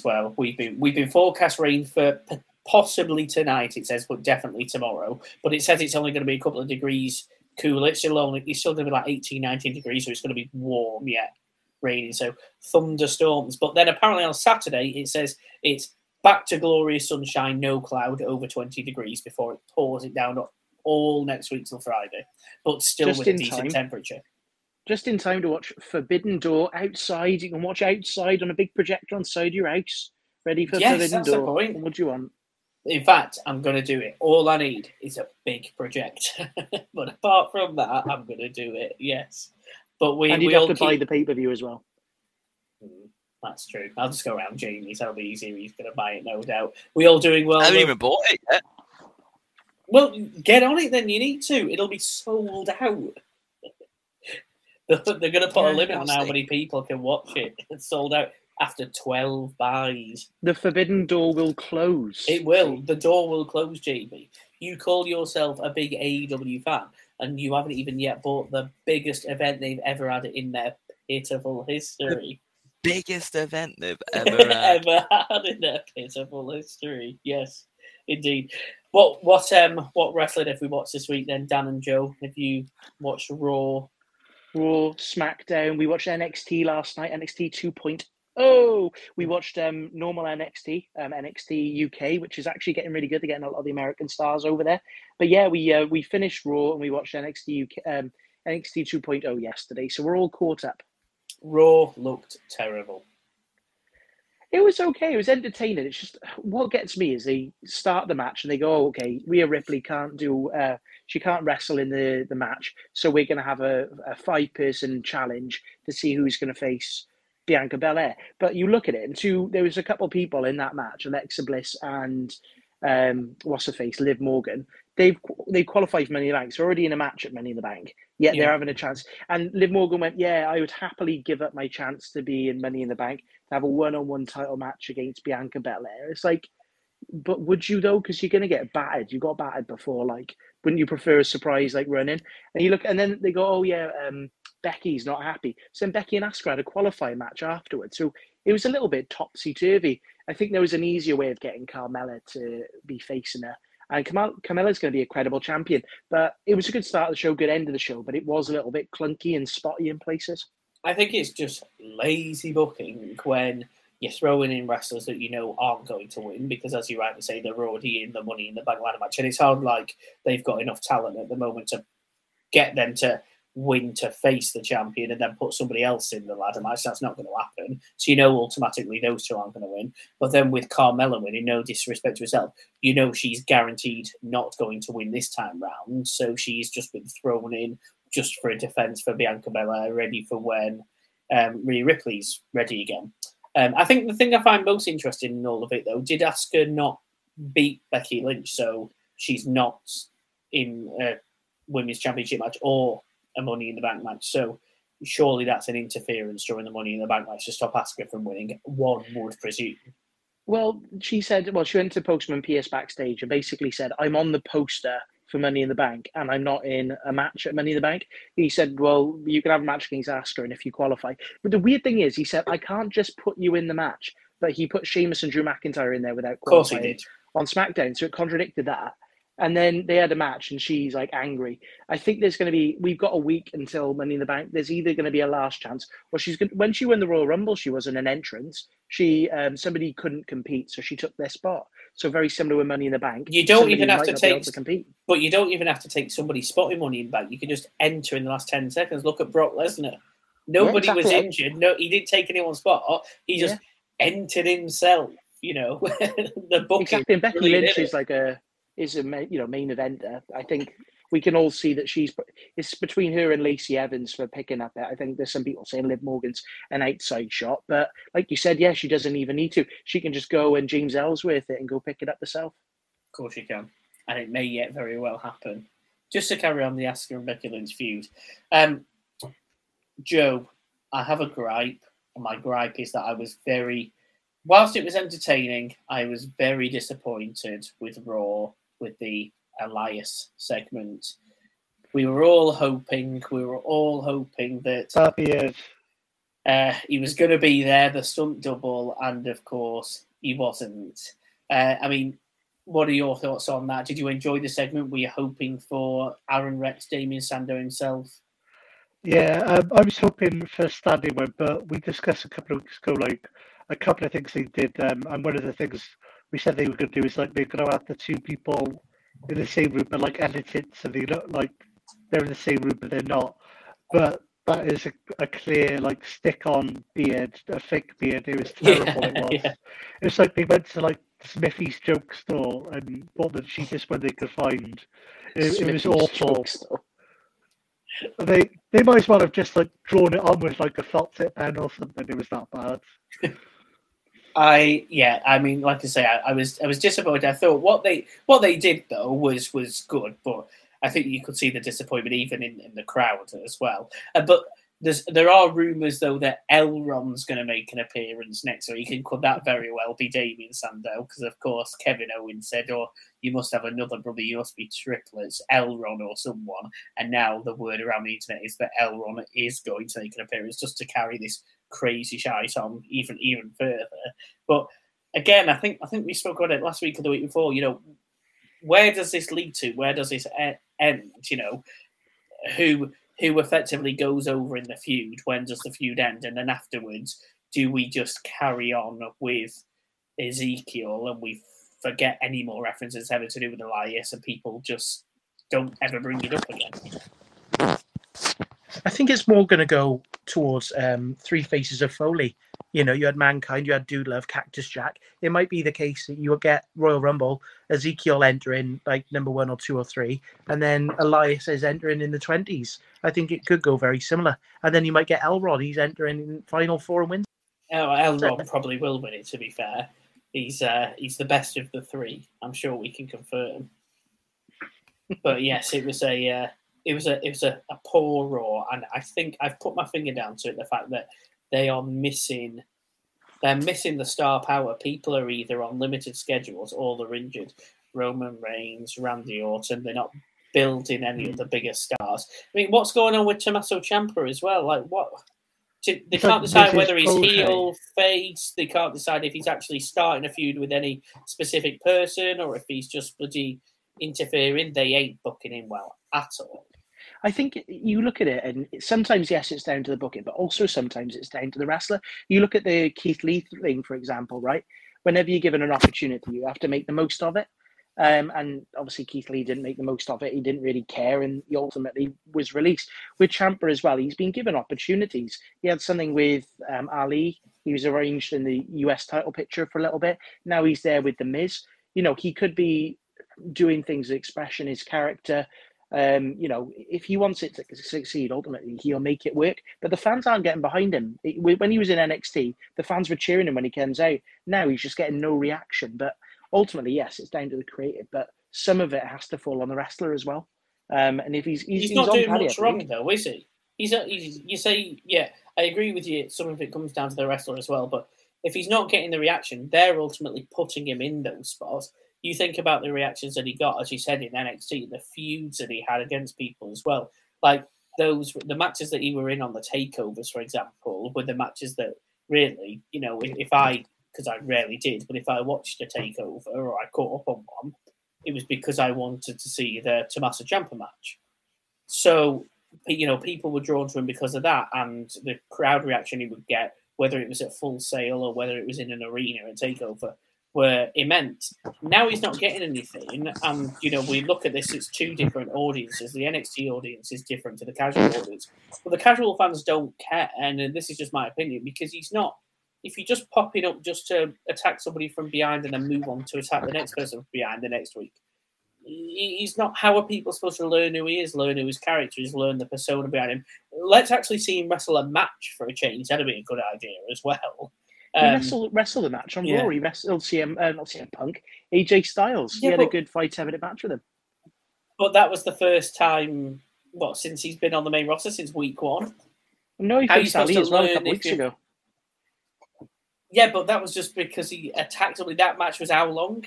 as well. We've been forecast rain for possibly tonight, it says, but definitely tomorrow. But it says it's only going to be a couple of degrees cooler. It's still going to be like 18, 19 degrees, so it's going to be warm yet raining. So thunderstorms. But then apparently on Saturday, it says it's back to glorious sunshine, no cloud, over 20 degrees before it pours it down all next week till Friday, but still just with a decent temperature. Just in time to watch Forbidden Door outside. You can watch outside on a big projector inside your house, ready for Forbidden Door. Yes, that's the point. What do you want? In fact, I'm going to do it. All I need is a big projector. But apart from that, I'm going to do it, yes. But we have to buy the pay-per-view as well. That's true. I'll just go around Jamie's. That'll be easier. He's going to buy it, no doubt. We all doing well. I haven't even bought it yet. Well, get on it then. You need to. It'll be sold out. They're going to put a limit on how many people can watch it. It's sold out after 12 buys. The Forbidden Door will close. It will. The door will close, Jamie. You call yourself a big AEW fan, and you haven't even yet bought the biggest event they've ever had in their pitiful history. The biggest event they've ever had. Ever had in their pitiful history. Yes, indeed. What wrestling have we watched this week then, Dan and Joe? Have you watched Raw, Smackdown? We watched NXT last night, NXT 2.0. We watched normal NXT, NXT UK, which is actually getting really good. They're getting a lot of the American stars over there. But yeah, we finished Raw and we watched NXT UK, NXT 2.0 yesterday. So we're all caught up. Raw looked terrible. It was okay. It was entertaining. It's just what gets me is they start the match and they go, oh, okay, Rhea Ripley she can't wrestle in the match, so we're going to have a 5-person challenge to see who's going to face Bianca Belair. But you look at it, and there was a couple of people in that match, Alexa Bliss and what's her face, Liv Morgan. They qualified for Money in the Bank. So already in a match at Money in the Bank. Yet they're having a chance. And Liv Morgan went, I would happily give up my chance to be in Money in the Bank to have a 1-on-1 title match against Bianca Belair. It's like, but would you though? Because you're going to get battered. You got battered before. Like, wouldn't you prefer a surprise like run-in? And you look, and then they go, Becky's not happy. So then Becky and Asuka had a qualifying match afterwards. So it was a little bit topsy-turvy. I think there was an easier way of getting Carmella to be facing her. And Carmella's going to be a credible champion. But it was a good start of the show, good end of the show, but it was a little bit clunky and spotty in places. I think it's just lazy booking when you're throwing in wrestlers that you know aren't going to win because, as you rightly say, they're already in the Money in the Bank ladder match. And it's hard, like, they've got enough talent at the moment to get them to win to face the champion and then put somebody else in the ladder match. That's not going to happen. So you know automatically those two aren't going to win. But then with Carmella winning, no disrespect to herself, you know she's guaranteed not going to win this time round. So she's just been thrown in just for a defence for Bianca Belair, ready for when Rhea Ripley's ready again. I think the thing I find most interesting in all of it, though, did Asuka not beat Becky Lynch? So she's not in a women's championship match or a Money in the Bank match. So surely that's an interference during the Money in the Bank match to stop Asuka from winning, one would presume. Well, she went to Postman PS backstage and basically said, I'm on the poster for Money in the Bank and I'm not in a match at Money in the Bank. He said, well, you can have a match against Asuka and if you qualify. But the weird thing is, he said, I can't just put you in the match. But he put Sheamus and Drew McIntyre in there without qualifying. Of course he did. On SmackDown, so it contradicted that. And then they had a match and she's like angry. I think there's going to be, we've got a week until Money in the Bank. There's either going to be a last chance or when she won the Royal Rumble, she wasn't an entrance. She, somebody couldn't compete. So she took their spot. So very similar with Money in the Bank. You don't somebody even have to take, to compete. But you don't even have to take somebody's spot in Money in the Bank. You can just enter in the last 10 seconds. Look at Brock Lesnar. Nobody was injured. No, he didn't take anyone's spot. He just entered himself, you know, the booking. Exactly. And Becky Lynch is like a main eventer. I think we can all see that it's between her and Lacey Evans for picking up it. I think there's some people saying Liv Morgan's an outside shot, but like you said, she doesn't even need to. She can just go and James Ellsworth it and go pick it up herself. Of course she can, and it may yet very well happen. Just to carry on the Asuka and Becky Lynch feud, Joe, I have a gripe, and my gripe is that whilst it was entertaining, I was very disappointed with Raw. With the Elias segment, we were all hoping that He was going to be there, the stunt double, and of course he wasn't. I mean, what are your thoughts on that? Did you enjoy the segment? Were you hoping for Aaron Rex, Damien Sandow himself? Yeah, I was hoping for a standing one, but we discussed a couple of weeks ago, like, a couple of things they did. And one of the things we said they were going to do is, like, they're going to have the two people in the same room and, like, edit it so they look like they're in the same room, but they're not. But that is a clear, like, stick-on beard, a fake beard. It was terrible, yeah, it was. Yeah. It's like they went to, like, Smithy's joke store and bought the cheapest one they could find. It was awful. They might as well have just, like, drawn it on with, like, a felt tip pen or something. It was that bad. I mean, like I say, I was disappointed. I thought what they did though was good, but I think you could see the disappointment even in the crowd as well. But there are rumours though that Elrond's going to make an appearance next week, and could that very well be Damien Sandow? Because of course Kevin Owens said, "Oh, you must have another brother. You must be triplets, Elrond or someone." And now the word around the internet is that Elrond is going to make an appearance just to carry this crazy shite on even further. But again, I think we spoke about it last week or the week before. You know, where does this lead to? Where does this end? You know, who effectively goes over in the feud? When does the feud end? And then afterwards, do we just carry on with Ezekiel and we forget any more references ever to do with Elias, and people just don't ever bring it up again? I think it's more going to go towards three faces of Foley. You know, you had Mankind, you had Dude Love, Cactus Jack. It might be the case that you will get Royal Rumble, Ezekiel entering like number 1 or 2 or 3, and then Elias is entering in the 20s. I think it could go very similar. And then you might get Elrond, he's entering in final 4 and wins. Oh, Elrond probably will win it, to be fair. He's the best of the 3. I'm sure we can confirm. But yes, it was a... It was a poor Raw, and I think I've put my finger down to it, the fact that they're missing the star power. People are either on limited schedules or they're injured. Roman Reigns, Randy Orton, they're not building any of the bigger stars. I mean, what's going on with Tommaso Ciampa as well? Like, what? They can't decide whether he's heel, face. They can't decide if he's actually starting a feud with any specific person or if he's just bloody interfering. They ain't booking him well at all. I think you look at it, and sometimes, yes, it's down to the booking, but also sometimes it's down to the wrestler. You look at the Keith Lee thing, for example, right? Whenever you're given an opportunity, you have to make the most of it. And obviously Keith Lee didn't make the most of it. He didn't really care, and he ultimately was released. With Ciampa as well, he's been given opportunities. He had something with Ali. He was arranged in the US title picture for a little bit. Now he's there with The Miz. You know, he could be doing things to expression his character. You know, if he wants it to succeed, ultimately he'll make it work. But the fans aren't getting behind him. When he was in NXT, the fans were cheering him when he comes out. Now he's just getting no reaction. But ultimately, yes, it's down to the creative. But some of it has to fall on the wrestler as well. And if he's not doing much wrong, though, is he? You say, yeah, I agree with you. Some of it comes down to the wrestler as well. But if he's not getting the reaction, they're ultimately putting him in those spots. You think about the reactions that he got, as you said, in NXT, the feuds that he had against people as well. Like the matches that he were in on the takeovers, for example, were the matches that really, you know, because I rarely did, but if I watched a takeover or I caught up on one, it was because I wanted to see the Tommaso Ciampa match. So, you know, people were drawn to him because of that, and the crowd reaction he would get, whether it was at Full Sail or whether it was in an arena at takeover, were immense. Now he's not getting anything, and you know, we look at this, it's two different audiences. The NXT audience is different to the casual audience, but the casual fans don't care, and this is just my opinion, because he's not, if you're just popping up just to attack somebody from behind and then move on to attack the next person from behind the next week, he's not, how are people supposed to learn who he is, learn who his character is, learn the persona behind him? Let's actually see him wrestle a match for a change. That'd be a good idea as well. He wrestled the match on Raw. He wrestled CM Punk, AJ Styles. Yeah, he had a good 5-10 minute match with him. But that was the first time, since he's been on the main roster since week 1? No, he faced Ali as well a couple weeks ago. Yeah, but that was just because he attacked somebody. That match was how long?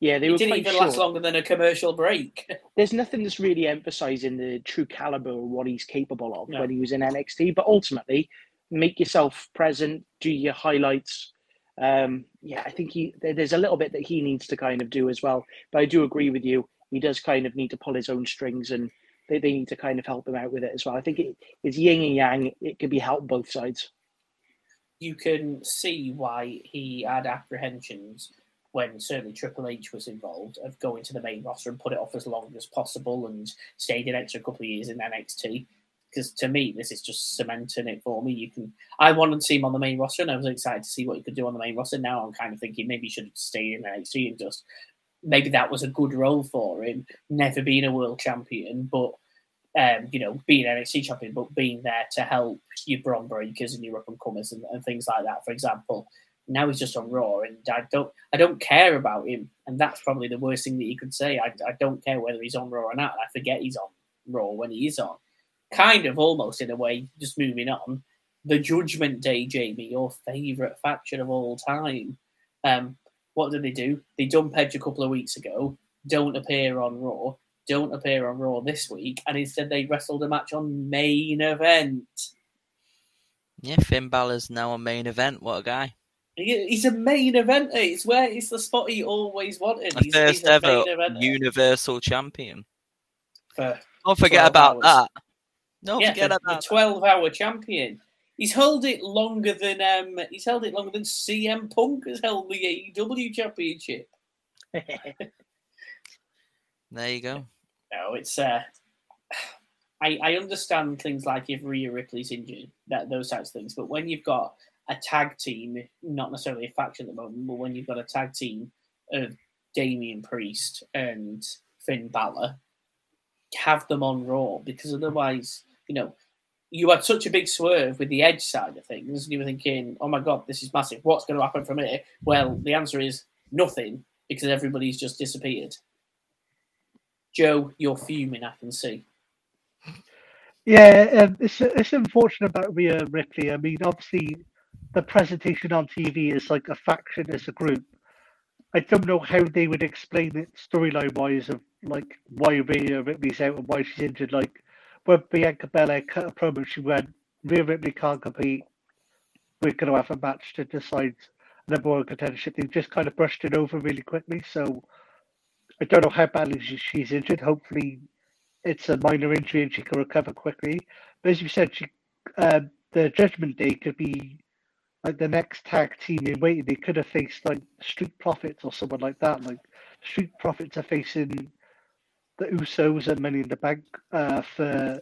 Yeah, they didn't even last longer than a commercial break. There's nothing that's really emphasising the true calibre of what he's capable of when he was in NXT, but ultimately, make yourself present, do your highlights. Yeah, I think there's a little bit that he needs to kind of do as well. But I do agree with you. He does kind of need to pull his own strings, and they need to kind of help him out with it as well. I think it's yin and yang. It could be helped both sides. You can see why he had apprehensions when certainly Triple H was involved of going to the main roster and put it off as long as possible and stayed an extra couple of years in NXT. Because to me, this is just cementing it for me. I wanted to see him on the main roster, and I was excited to see what he could do on the main roster. Now I'm kind of thinking maybe he should have stayed in NXT and just... Maybe that was a good role for him, never being a world champion, but, being NXT champion, but being there to help your Bron Breakers and your up-and-comers and things like that, for example. Now he's just on Raw, and I don't care about him, and that's probably the worst thing that you could say. I don't care whether he's on Raw or not. I forget he's on Raw when he is on. Kind of, almost, in a way, just moving on. The Judgment Day, Jamie, your favourite faction of all time. What do? They dump Edge a couple of weeks ago, don't appear on Raw this week, and instead they wrestled a match on Main Event. Yeah, Finn Balor's now on Main Event. What a guy. He's a main eventer. It's the spot he always wanted. The first ever Universal Champion. Don't forget about that. Don't forget about that. 12-hour champion. He's held it longer than CM Punk has held the AEW championship. There you go. No, it's I understand things like if Rhea Ripley's injured, those types of things, but when you've got a tag team, not necessarily a faction at the moment, but when you've got a tag team of Damian Priest and Finn Balor, have them on Raw, because otherwise, you had such a big swerve with the Edge side of things, and you were thinking, oh my God, this is massive. What's going to happen from here? Well, the answer is nothing, because everybody's just disappeared. Joe, you're fuming, I can see. Yeah, it's unfortunate about Rhea Ripley. I mean, obviously, the presentation on TV is like a faction, it's a group. I don't know how they would explain it storyline-wise of, like, why Rhea Ripley's out and why she's injured, like, when Bianca Belair cut a promo, she went, Rhea Ripley can't compete. We're going to have a match to decide number one contendership. They just kind of brushed it over really quickly. So I don't know how badly she's injured. Hopefully it's a minor injury and she can recover quickly. But as you said, the Judgment Day could be like the next tag team in waiting. They could have faced like Street Profits or someone like that. Like Street Profits are facing the Usos and Money in the Bank for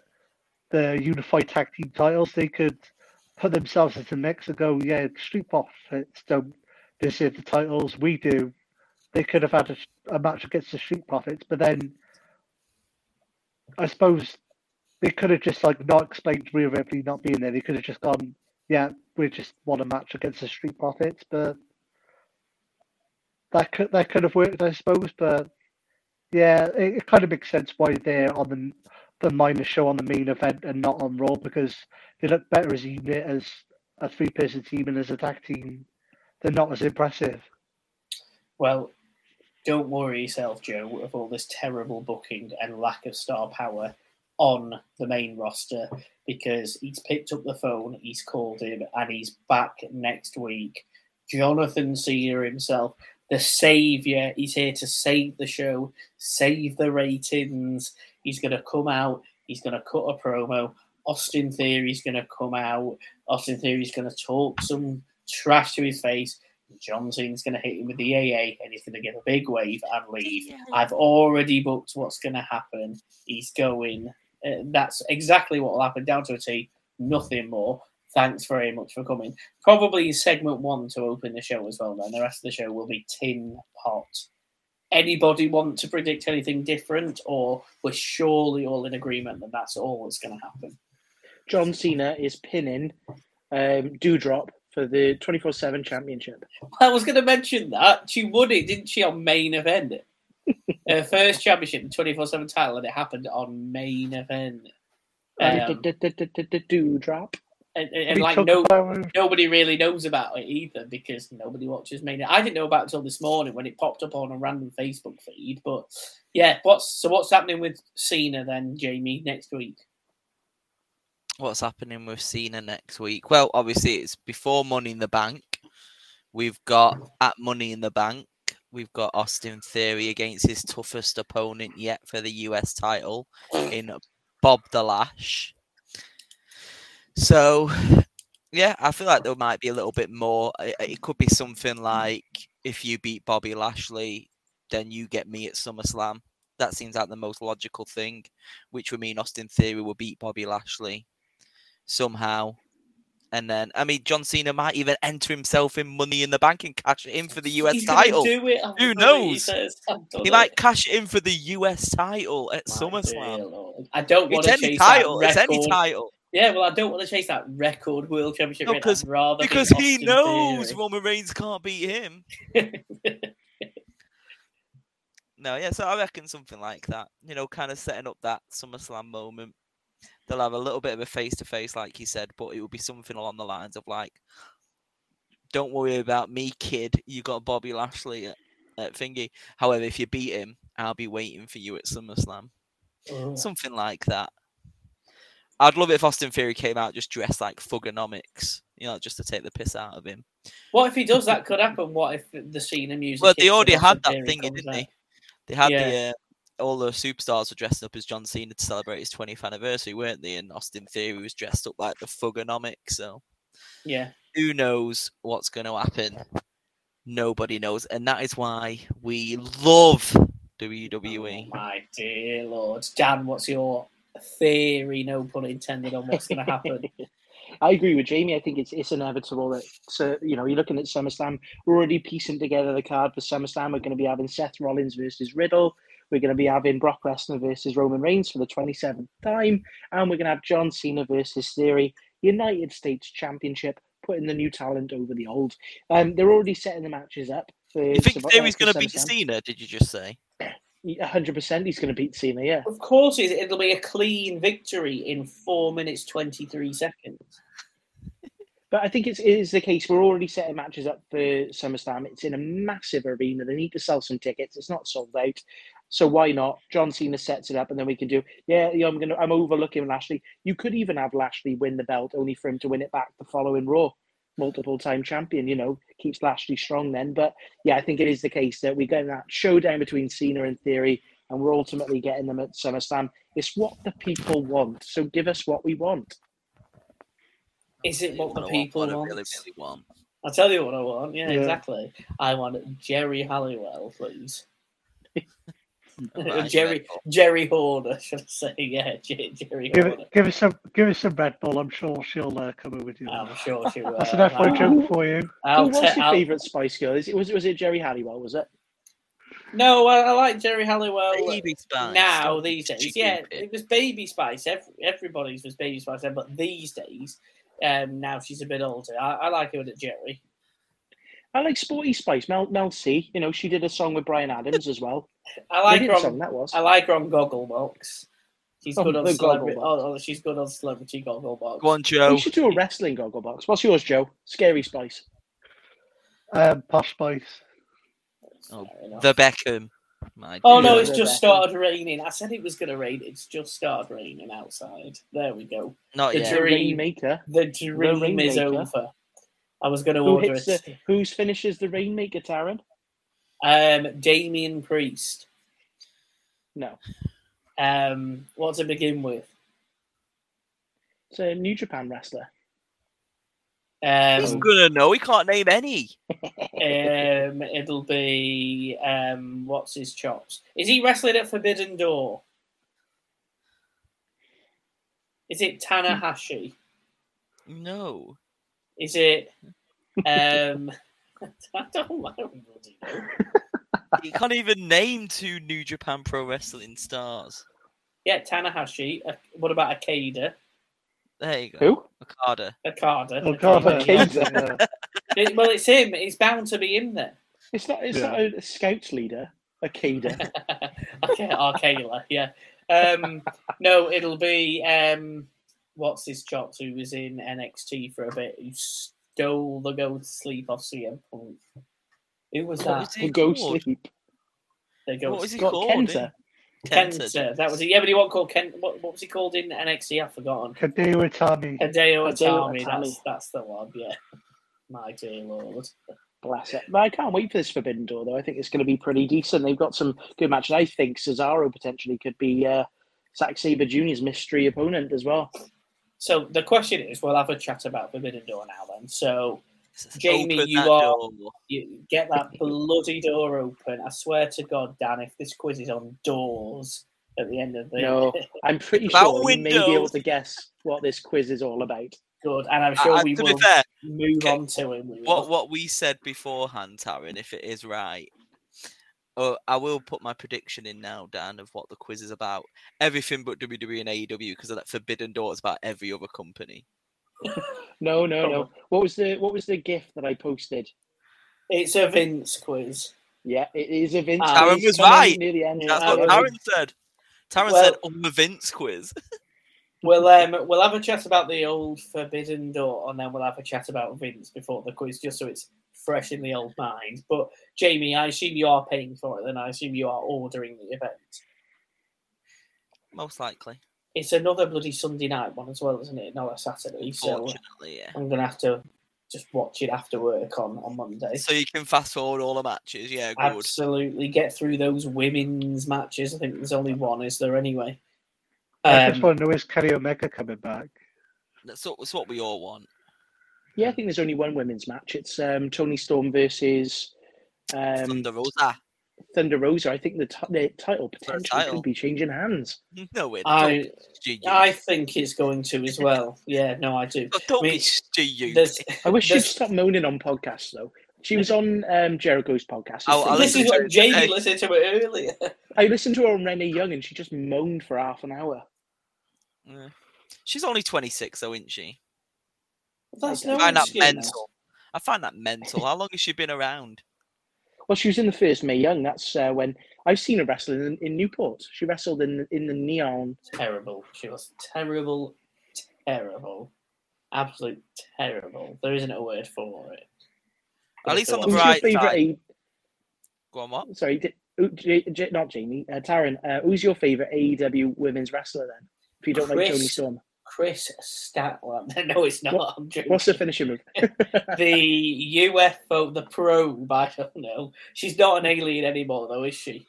the unified tag team titles. They could put themselves into the mix and go, yeah, Street Profits don't deserve the titles, we do. They could have had a match against the Street Profits, but then I suppose they could have just like not explained Rhea Ripley not being there. They could have just gone, yeah, we just want a match against the Street Profits, but that could have worked, I suppose, but yeah, it kind of makes sense why they're on the minor show on the Main Event and not on Raw, because they look better as a unit, as a three-person team, and as a tag team, they're not as impressive. Well, don't worry yourself, Joe, of all this terrible booking and lack of star power on the main roster, because he's picked up the phone, he's called him, and he's back next week. Jonathan Cena himself. The saviour, he's here to save the show, save the ratings. He's going to come out, he's going to cut a promo. Austin Theory's going to come out. Austin Theory's going to talk some trash to his face. John Cena's going to hit him with the AA, and he's going to give a big wave and leave. I've already booked what's going to happen. He's going. That's exactly what will happen, down to a T, nothing more. Thanks very much for coming. Probably segment one to open the show as well, then. The rest of the show will be tin pot. Anybody want to predict anything different, or we're surely all in agreement that that's all that's going to happen? John Cena is pinning Doudrop for the 24/7 championship. I was going to mention that. She won it, didn't she, on Main Event? Her first championship, the 24/7 title, and it happened on Main Event. Doudrop. And like nobody really knows about it either, because nobody watches Main Event. I didn't know about it until this morning when it popped up on a random Facebook feed. But yeah, what's happening with Cena then, Jamie, next week? What's happening with Cena next week? Well, obviously, it's before Money in the Bank. We've got, at Money in the Bank, we've got Austin Theory against his toughest opponent yet for the US title in Bob the Lash. So, yeah, I feel like there might be a little bit more. It could be something like, if you beat Bobby Lashley, then you get me at SummerSlam. That seems like the most logical thing, which would mean Austin Theory will beat Bobby Lashley somehow. And then, I mean, John Cena might even enter himself in Money in the Bank and cash it in for the US title. Who knows? He might cash it in for the US title at SummerSlam. I don't want to chase that record. It's any title. Yeah, well, I don't want to chase that record world championship. No, because he knows Roman Reigns can't beat him. No, yeah, so I reckon something like that. You know, kind of setting up that SummerSlam moment. They'll have a little bit of a face-to-face, like you said, but it will be something along the lines of, like, don't worry about me, kid. You got Bobby Lashley at Thingy. However, if you beat him, I'll be waiting for you at SummerSlam. Oh. Something like that. I'd love it if Austin Theory came out just dressed like Thugonomics, you know, just to take the piss out of him. What if he does? That could happen. What if the Cena music... Well, they already had that thing, didn't they? They had all the superstars were dressed up as John Cena to celebrate his 20th anniversary, weren't they? And Austin Theory was dressed up like the Thugonomics. So, yeah, who knows what's going to happen? Nobody knows, and that is why we love WWE. Oh, my dear Lord, Dan, what's your theory? No pun intended on what's going to happen. I agree with Jamie. I think it's inevitable that, so, you know, you're looking at SummerSlam. We're already piecing together the card for SummerSlam. We're going to be having Seth Rollins versus Riddle. We're going to be having Brock Lesnar versus Roman Reigns for the 27th time. And we're going to have John Cena versus Theory, United States Championship, putting the new talent over the old. They're already setting the matches up. You think Theory's going to beat Cena, did you just say? 100% he's going to beat Cena, yeah. Of course it'll be a clean victory in 4 minutes, 23 seconds. But I think it is the case. We're already setting matches up for SummerSlam. It's in a massive arena. They need to sell some tickets. It's not sold out. So why not? John Cena sets it up, and then we can do, I'm overlooking Lashley. You could even have Lashley win the belt, only for him to win it back the following Raw. Multiple-time champion, you know, keeps Lashley strong then. But, yeah, I think it is the case that we're getting that showdown between Cena and Theory, and we're ultimately getting them at SummerSlam. It's what the people want, so give us what we want. Is it what the people want? What I really, really want. I'll tell you what I want. Yeah, exactly. I want Jerry Halliwell, please. Jerry Horner, should I say? Yeah, Jerry Horner. Give us some Red Bull. I'm sure she'll come in with you. I'm sure she will. That's an FY joke for you. What's your favourite Spice Girl? Was it Jerry Halliwell? Was it? No, I like Jerry Halliwell. Baby Spice. Now these days, yeah, it was Baby Spice. Everybody's was Baby Spice then, but these days, now she's a bit older. I like her with Jerry. I like Sporty Spice, Mel C. You know, she did a song with Bryan Adams as well. I like her on Gogglebox. She's good on Celebrity Gogglebox. Go on, Joe. We should do a wrestling Gogglebox. What's yours, Joe? Scary Spice. Posh Spice. Oh, the Beckham. No, it's just started raining. I said it was going to rain. It's just started raining outside. There we go. Not yet. The dream is over. I was going to order it. Who finishes the Rainmaker, Taryn? Damian Priest. No. What to begin with? It's a New Japan wrestler. He's going to know. He can't name any. It'll be... what's his chops? Is he wrestling at Forbidden Door? Is it Tanahashi? No. Is it? I don't know. You can't even name 2 New Japan Pro Wrestling stars. Yeah, Tanahashi. What about Okada? There you go. Who? Okada. Okada. Well, it's him. It's bound to be him then. It's not a scout leader. Okada. Okay, Arkayla. Yeah. No, it'll be. What's his chops? Who was in NXT for a bit? Who stole the go to sleep off CM Punk? Who was that? The go sleep. What was he called? Kenta. Kenta. That was a one called Kent. What was he called in NXT? I've forgotten. Hideo Itami. Hideo Itami. That's the one. Yeah. My dear Lord. Bless it. But I can't wait for this Forbidden Door, though. I think it's going to be pretty decent. They've got some good matches. I think Cesaro potentially could be Zack Sabre Jr.'s mystery opponent as well. So the question is, we'll have a chat about Forbidden Door now then. So, Jamie, you get that bloody door open. I swear to God, Dan, if this quiz is on doors at the end of the... No, I'm pretty sure we may be able to guess what this quiz is all about. Good, and I'm sure we will move on to it. What we said beforehand, Taryn, if it is right... Oh, I will put my prediction in now, Dan, of what the quiz is about. Everything but WWE and AEW, because of that Forbidden Door is about every other company. No. What was the gif that I posted? It's a Vince quiz. Yeah, it is a Vince quiz. Taryn was right. Near the end. That's what Taryn said. Taryn said on the Vince quiz. We'll have a chat about the old Forbidden Door, and then we'll have a chat about Vince before the quiz, just so it's fresh in the old mind. But Jamie, I assume you are paying for it, then. I assume you are ordering the event. Most likely. It's another bloody Sunday night one as well, isn't it? Not a Saturday. Unfortunately, yeah. I'm going to have to just watch it after work on Monday. So you can fast forward all the matches, yeah. Good. Absolutely. Get through those women's matches. I think there's only one, is there, anyway? I just want to know, is Kenny Omega coming back? That's what we all want. Yeah, I think there's only one women's match. It's Toni Storm versus Thunder Rosa. Thunder Rosa. I think the title potentially could be changing hands. No, it don't. I think it's going to as well. Yeah, no, I do. I wish she'd stop moaning on podcasts, though. She was on Jericho's podcast. I listened to Jamie listened to it earlier. I listened to her on Renee Young, and she just moaned for half an hour. Yeah. She's only 26, though, isn't she? I find that mental. How long has she been around? Well, she was in the first Mae Young. That's when I've seen her wrestling in Newport. She wrestled in the Neon. Terrible. She was terrible. Absolute terrible. There isn't a word for it. At least on the bright side. Go on, what? Sorry, not Jamie. Taryn, who's your favourite AEW women's wrestler then? If you don't like Toni Storm. Chris Statlander. No, it's not. I'm joking. What's the finishing move? The UFO, the probe. I don't know. She's not an alien anymore, though, is she?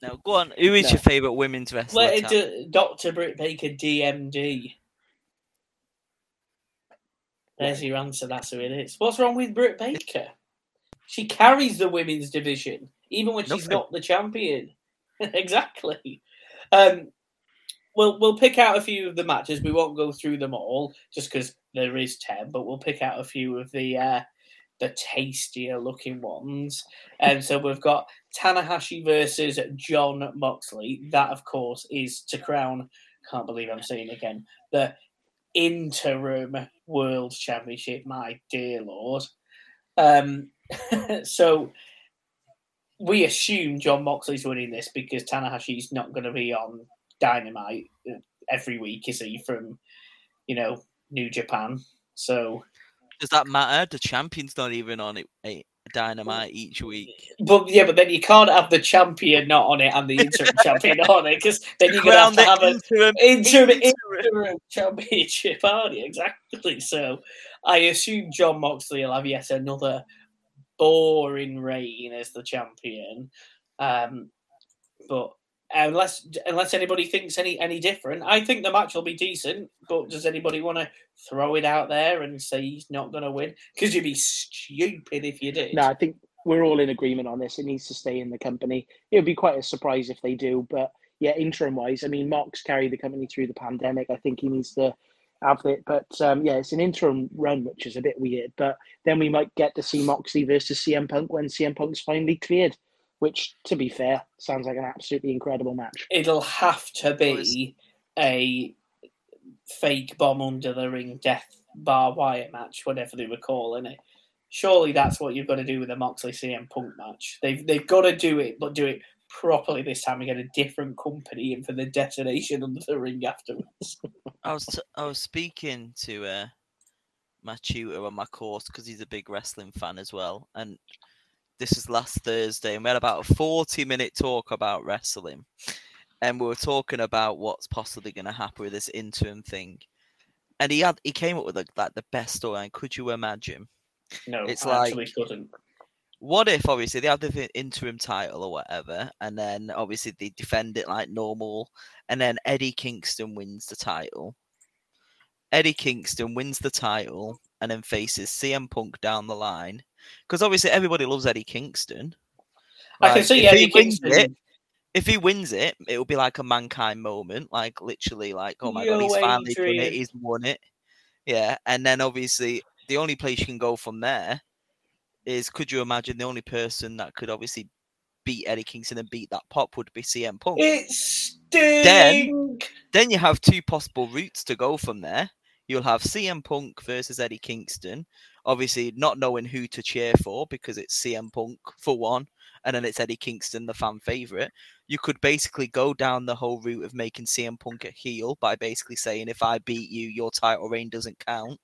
No, go on. Who is your favourite women's wrestler? Dr. Britt Baker, DMD. There's your answer. That's who it is. What's wrong with Britt Baker? She carries the women's division, even when she's not the champion. Exactly. We'll pick out a few of the matches. We won't go through them all, just because there is 10, but we'll pick out a few of the tastier-looking ones. So we've got Tanahashi versus John Moxley. That, of course, is to crown, can't believe I'm saying again, the interim World Championship, my dear Lord. So we assume John Moxley's winning this because Tanahashi's not going to be on Dynamite every week, is he, from New Japan? So does that matter? The champion's not even on it Dynamite each week. But then you can't have the champion not on it and the interim champion on it, because then you're going to have an interim championship, aren't you? Exactly. So I assume John Moxley will have yet another boring reign as the champion. But unless anybody thinks any different, I think the match will be decent. But does anybody want to throw it out there and say he's not going to win? Because you'd be stupid if you did. No, I think we're all in agreement on this. It needs to stay in the company. It would be quite a surprise if they do. But yeah, interim-wise, I mean, Mox carried the company through the pandemic. I think he needs to have it. But it's an interim run, which is a bit weird. But then we might get to see Moxley versus CM Punk when CM Punk's finally cleared, which, to be fair, sounds like an absolutely incredible match. It'll have to be a fake bomb under the ring death bar wire match, whatever they were calling it. Surely that's what you've got to do with a Moxley CM Punk match. They've got to do it, but do it properly this time and get a different company in for the detonation under the ring afterwards. I was speaking to my tutor on my course, because he's a big wrestling fan as well, and this is last Thursday, and we had about a 40-minute talk about wrestling. and we were talking about what's possibly going to happen with this interim thing, and he came up with like the best storyline. Could you imagine? No, it's actually couldn't. What if, obviously, they have the interim title or whatever, and then, obviously, they defend it like normal, and then Eddie Kingston wins the title. Eddie Kingston wins the title and then faces CM Punk down the line. Because, obviously, everybody loves Eddie Kingston. Like, I can see Eddie Kingston. If he wins it, it'll be like a Mankind moment. Like, literally, like, oh, my God, he's finally done it. He's won it. Yeah, and then, obviously, the only place you can go from there is, could you imagine the only person that could obviously beat Eddie Kingston and beat that pop would be CM Punk? It's then you have two possible routes to go from there. You'll have CM Punk versus Eddie Kingston, obviously not knowing who to cheer for because it's CM Punk for one, and then it's Eddie Kingston, the fan favourite. You could basically go down the whole route of making CM Punk a heel by basically saying, if I beat you, your title reign doesn't count.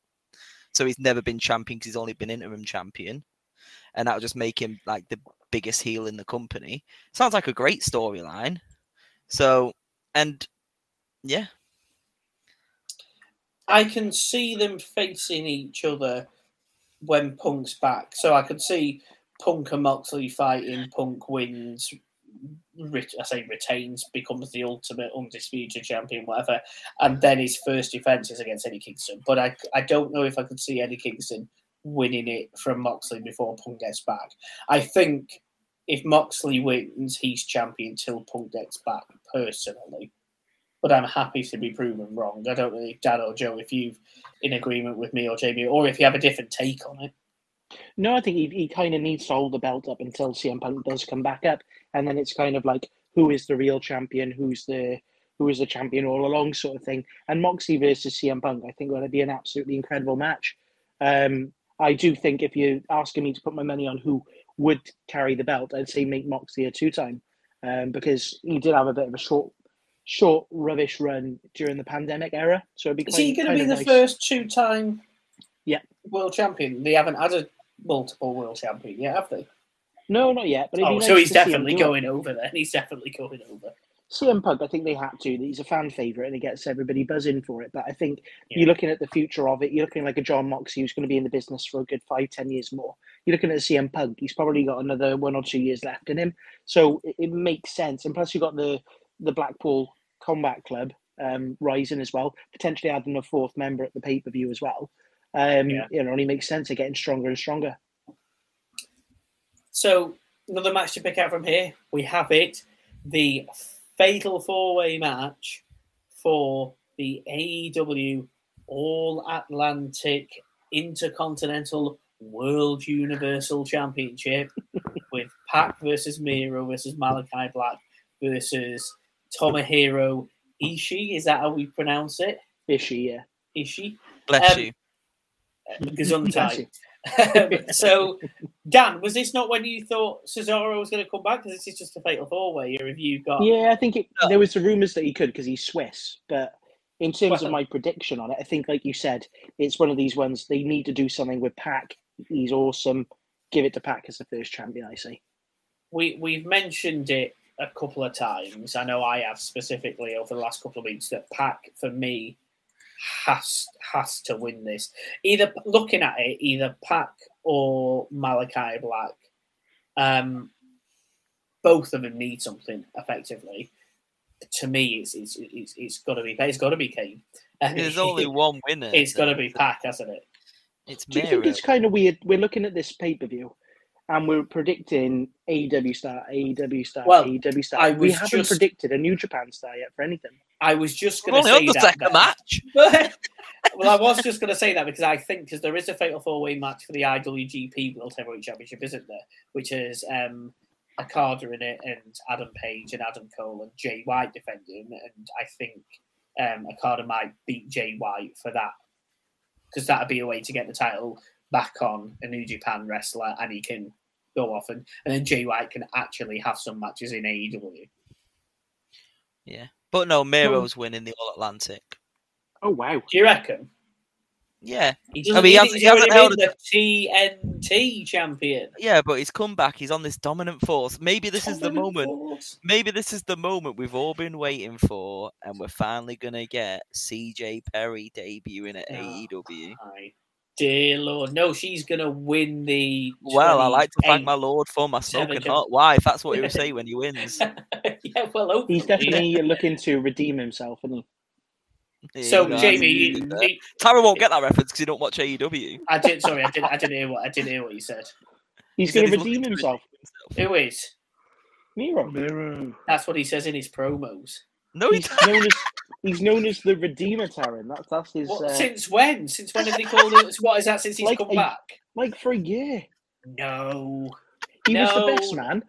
So he's never been champion because he's only been interim champion. And that'll just make him like the biggest heel in the company. Sounds like a great storyline. So, and yeah. I can see them facing each other when Punk's back. So I could see Punk and Moxley fighting. Punk wins, retains, becomes the ultimate undisputed champion, whatever. And then his first defense is against Eddie Kingston. But I don't know if I could see Eddie Kingston winning it from Moxley before Punk gets back. I think if Moxley wins, he's champion till Punk gets back, personally. But I'm happy to be proven wrong. I don't know if Dan or Joe, if you're in agreement with me or Jamie, or if you have a different take on it. No, I think he kind of needs to hold the belt up until CM Punk does come back up. And then it's kind of like, who is the real champion? Who is the champion all along, sort of thing. And Moxley versus CM Punk, I think, would be an absolutely incredible match. I do think if you're asking me to put my money on who would carry the belt, I'd say make Moxley a two-time, because he did have a bit of a short rubbish run during the pandemic era. So it'd be is he going to be the first two-time world champion? They haven't had a multiple world champion yet, have they? No, not yet. But so he's definitely going over then. He's definitely going over. CM Punk, I think they had to. He's a fan favourite and it gets everybody buzzing for it. But I think you're looking at the future of it. You're looking like a John Moxley who's going to be in the business for a good 5-10 years more. You're looking at CM Punk. He's probably got another 1 or 2 years left in him. So it makes sense. And plus you've got the Blackpool Combat Club rising as well, potentially adding a fourth member at the pay-per-view as well. You know, and it makes sense. They're getting stronger and stronger. So another match to pick out from here. We have it. The fatal four-way match for the AEW All-Atlantic Intercontinental World Universal Championship with Pac versus Miro versus Malachi Black versus Tomohiro Ishii. Is that how we pronounce it? Ishii, yeah. Ishii. Bless you. Gesundheit. So, Dan, was this not when you thought Cesaro was going to come back? Because this is just a fatal four-way, or have you got... Yeah, I think there was the rumours that he could because he's Swiss, but in terms of my prediction on it, I think, like you said, it's one of these ones, they need to do something with Pac. He's awesome. Give it to Pac as the first champion, I see. We've mentioned it a couple of times. I know I have specifically over the last couple of weeks that Pac, for me, has to win this. Either looking at it, either Pac or Malachi Black, both of them need something. Effectively, to me, it's got to be Kane. There's only one winner. It's got to be Pac, hasn't it? It's Miro. Do you think it's kind of weird? We're looking at this pay per view, and we're predicting AEW star. We haven't predicted a New Japan star yet for anything. I was just going to say that. Second match. Well, I was just going to say that because I think because there is a fatal four-way match for the IWGP World Heavyweight Championship, isn't there? Which is Okada in it and Adam Page and Adam Cole and Jay White defending, and I think Okada might beat Jay White for that because that would be a way to get the title back on a New Japan wrestler, and he can go off and then Jay White can actually have some matches in AEW. Yeah. But no, Miro's winning the All-Atlantic. Oh, wow. Do you reckon? Yeah. He hasn't held the TNT champion. Yeah, but he's come back. He's on this dominant force. Maybe this is the moment we've all been waiting for, and we're finally going to get CJ Perry debuting at AEW. My dear Lord. No, she's going to win the... Well, I like to thank my Lord for my smoking hot wife. That's what he would say when he wins. Yeah, well, hopefully. He's definitely looking to redeem himself, isn't he? Yeah, so Jamie, Tara won't get that reference because you don't watch AEW. I did. Sorry, I didn't hear what you said. He's going to redeem himself. Who is? Miro. That's what he says in his promos. No, he's known as the Redeemer, Taryn. That's his. What, since when? Since when have they called him? What is that? Since he's come back? Like for a year. No. He was the best man.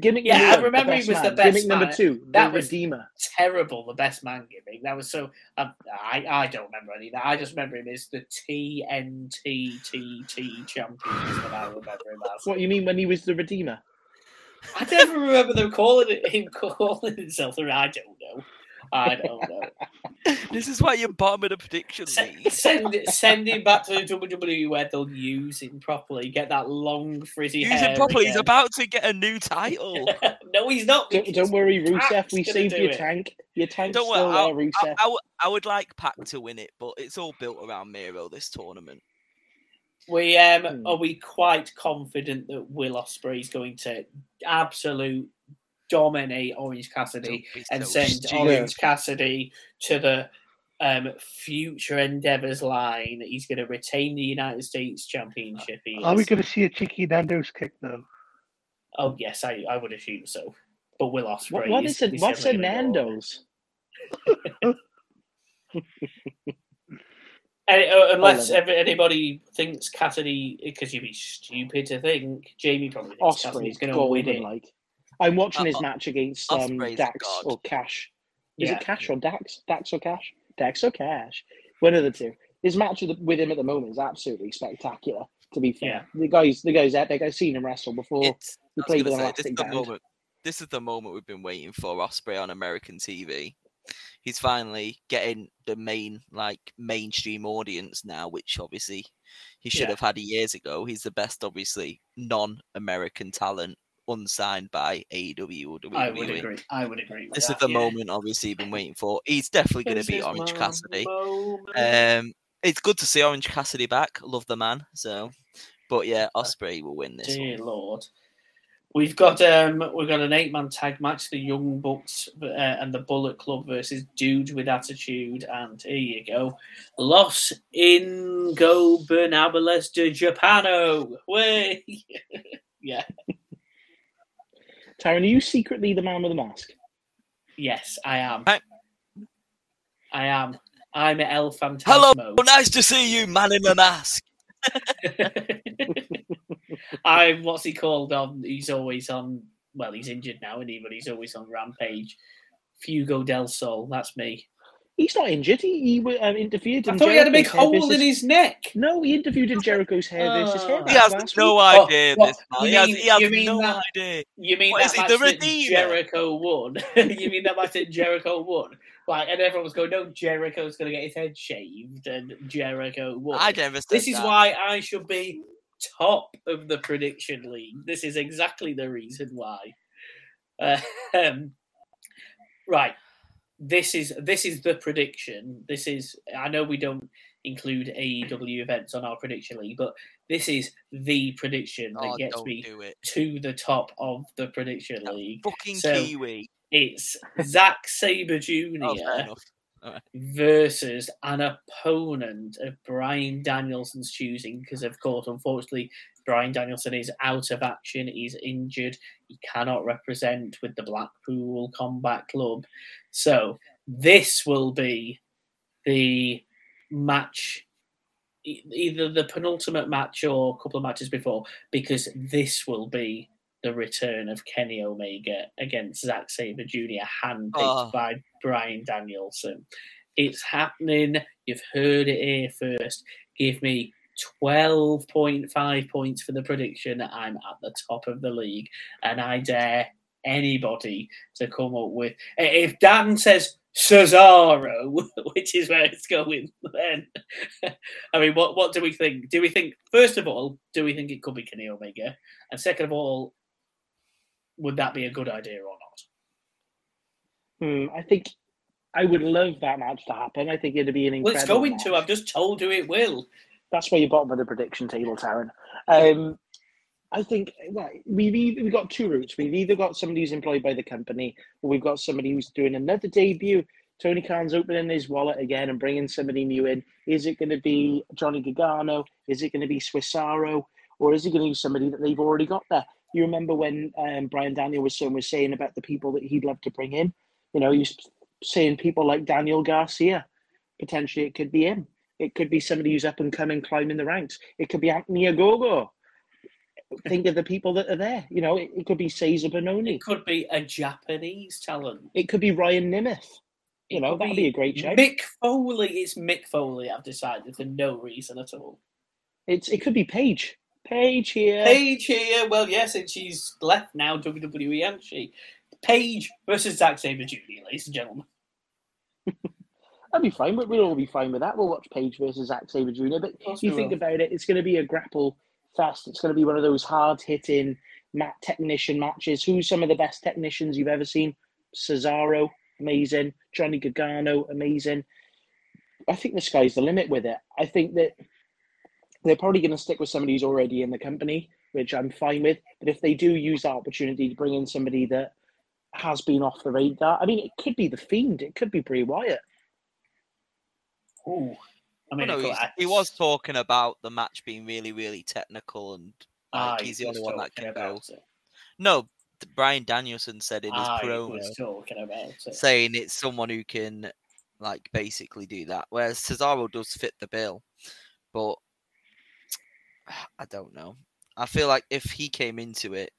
Gimmick I remember he was the best gimmick man. Number two, that was Redeemer. Terrible, the best man gimmick. That was so... I don't remember any of that. I just remember him as the TNT champion is what I remember him as. What, you mean when he was the Redeemer? I never remember them calling himself the... I don't know. This is why you're bottom of the prediction league. Send him back to the WWE where they'll use him properly. Get that long, frizzy hair. Use him properly. Again. He's about to get a new title. No, he's not. Don't worry, Rusev. We saved your tank. Your tank's still there, Rusev. I would like Pac to win it, but it's all built around Miro, this tournament. We are we quite confident that Will Ospreay's going to absolute... dominate Orange Cassidy and send Orange Cassidy to the future endeavors line. He's going to retain the United States Championship. Are we going to see a Chicky Nando's kick though? Oh yes, I would assume so. But Will Ospreay. What is it? What's a Nando's? Unless anybody thinks Cassidy, because you'd be stupid to think Jamie probably thinks Cassidy's going to win it. I'm watching his match against Dax or Cash. Is it Cash or Dax? Dax or Cash? Dax or Cash. One of the two. His match with him at the moment is absolutely spectacular, to be fair. Yeah. The guy's epic. I've seen him wrestle before. He played with an elastic band. This is the moment we've been waiting for, Ospreay on American TV. He's finally getting the mainstream audience now, which obviously he should have had years ago. He's the best, obviously, non-American talent. Unsigned by AEW or WWE. I would agree. This is the moment, obviously, you've been waiting for. He's definitely going to be Orange Cassidy. It's good to see Orange Cassidy back. Love the man. So, but yeah, Ospreay will win this. Dear Lord, we've got an 8-man tag match: the Young Bucks and the Bullet Club versus Dudes with Attitude. And here you go, Los Ingobernables de Japano. Way, yeah. Taryn, are you secretly the man with the mask? Yes, I am. I am. I'm El Fantasmo. Hello, nice to see you, man in the mask. I'm, what's he called? He's always on, well, he's injured now, isn't he? But he's always on Rampage. Fuego del Sol, that's me. He's not injured. He interfered. I thought he had a big hole in his neck. No, he interfered in Jericho's hair versus hair. He has no idea. He has no idea. You mean that match that Jericho won? You mean that match that Jericho won? Like, and everyone was going, "No, Jericho's going to get his head shaved," and Jericho won. I never said this is that. Why I should be top of the prediction league. This is exactly the reason why. Right. This is the prediction. This is, I know we don't include AEW events on our prediction league, but this is the prediction that gets me to the top of the prediction league. Fucking Kiwi. It's Zack Sabre Jr. Versus an opponent of Bryan Danielson's choosing, because of course, unfortunately, Bryan Danielson is out of action. He's injured. He cannot represent with the Blackpool Combat Club. So this will be the match, either the penultimate match or a couple of matches before, because this will be the return of Kenny Omega against Zack Sabre Jr., handpicked by Bryan Danielson. It's happening. You've heard it here first. Give me 12.5 points for the prediction. I'm at the top of the league, and I dare anybody to come up with. If Dan says Cesaro, which is where it's going then. I mean, what do we think? Do we think, first of all, do we think it could be Kenny Omega? And second of all, would that be a good idea or not? I think I would love that match to happen. I think it'd be an incredible match. I've just told you it will. That's where you're bottom of the prediction table, Taryn. I think we've got two routes. We've either got somebody who's employed by the company, or we've got somebody who's doing another debut. Tony Khan's opening his wallet again and bringing somebody new in. Is it going to be Johnny Gargano? Is it going to be Cesaro? Or is it going to be somebody that they've already got there? You remember when Bryan Daniel was saying about the people that he'd love to bring in? You know, he's saying people like Daniel Garcia. Potentially it could be him. It could be somebody who's up and coming, climbing the ranks. It could be Anthony Ogogo. Think of the people that are there. You know, it could be Cesar Bononi. It could be a Japanese talent. It could be Ryan Nemeth. You know, that'd be a great show. Mick Foley. It's Mick Foley, I've decided, for no reason at all. It could be Paige. Paige here. Paige here. Well, yes, and she's left now, WWE, hasn't she? Paige versus Zack Sabre Jr., ladies and gentlemen. That'd be fine. We'll all be fine with that. We'll watch Paige versus Zack Sabre Jr. But if you think about it, it's going to be a grapple fest. It's going to be one of those hard-hitting technician matches. Who's some of the best technicians you've ever seen? Cesaro, amazing. Johnny Gargano, amazing. I think the sky's the limit with it. I think that they're probably going to stick with somebody who's already in the company, which I'm fine with. But if they do use that opportunity to bring in somebody that has been off the radar, I mean, it could be The Fiend. It could be Bray Wyatt. Oh, I mean, he was talking about the match being really, really technical, and he's the only one that can go. No, Bryan Danielson said in his promo, saying it's someone who can, like, basically do that. Whereas Cesaro does fit the bill, but I don't know. I feel like if he came into it,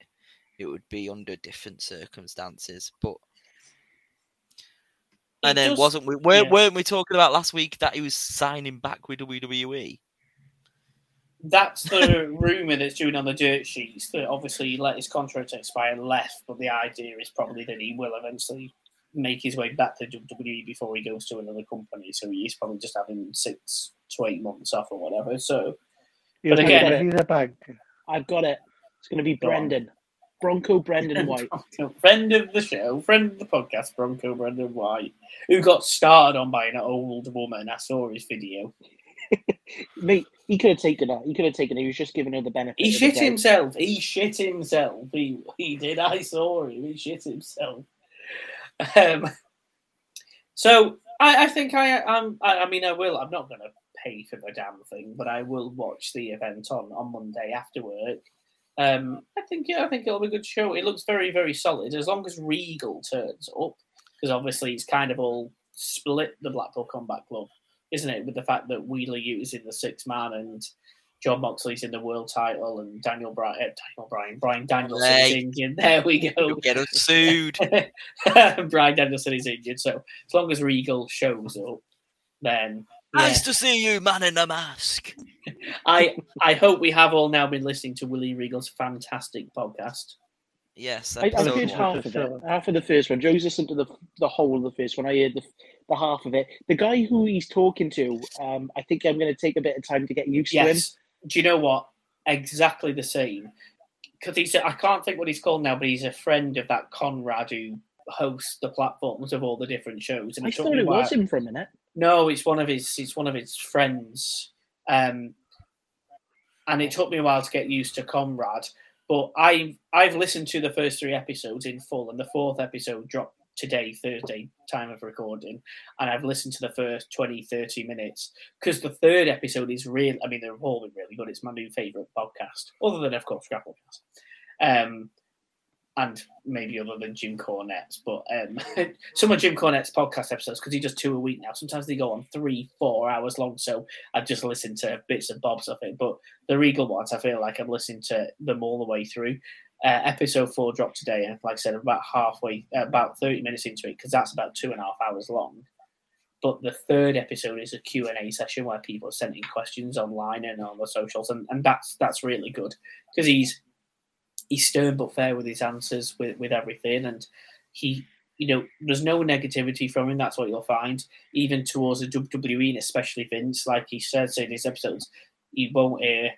it would be under different circumstances, but. And then weren't we talking about last week that he was signing back with WWE? That's the rumour that's doing on the dirt sheets, that obviously he let his contract expire and left, but the idea is probably that he will eventually make his way back to WWE before he goes to another company. So he's probably just having 6 to 8 months off or whatever. So, but again, I've got it. It's going to be Brendan. Bronco Brendan White. Friend of the show, friend of the podcast, Bronco Brendan White, who got starred on by an old woman. I saw his video. Mate, he could have taken her. He was just giving her the benefit. He shit himself. He did. I saw him. He shit himself. So I think I'm. I mean, I will. I'm not going to pay for the damn thing, but I will watch the event on Monday after work. I think it'll be a good show. It looks very, very solid as long as Regal turns up, because obviously it's kind of all split the Blackpool Combat Club, isn't it? With the fact that Wheeler Uter's in the 6-man and John Moxley's in the world title and Bryan Danielson is injured. There we go. You'll get us sued. Bryan Danielson is injured, so as long as Regal shows up, then. Yeah. Nice to see you, man in the mask. I hope we have all now been listening to Willie Regal's fantastic podcast. Yes, I heard half of the first one. Joe's listened to the whole of the first one. I heard the half of it. The guy who he's talking to, I think I'm going to take a bit of time to get used to him. Do you know what? Exactly the same. Because I can't think what he's called now, but he's a friend of that Conrad who hosts the platforms of all the different shows. And I thought it was him for a minute. No, it's one of his friends, and it took me a while to get used to Conrad. But I've listened to the first 3 episodes in full, and the 4th episode dropped today, Thursday, time of recording. And I've listened to the first 20-30 minutes because the 3rd episode is really. I mean, they've all been really good. It's my new favourite podcast, other than of course Grapplecast, and maybe other than Jim Cornette's, but some of Jim Cornette's podcast episodes, because he does 2 a week now, sometimes they go on 3-4 hours long, so I just listen to bits and bobs of it. But the Regal ones, I feel like I'm listening to them all the way through. Episode 4 dropped today, and like I said, about halfway, about 30 minutes into it, because that's about 2.5 hours long. But the 3rd episode is a Q&A session where people are sending questions online and on the socials, and that's really good, because he's stern but fair with his answers with everything, and he you know, there's no negativity from him. That's what you'll find, even towards the WWE and especially Vince. Like he said, so these episodes, he won't air.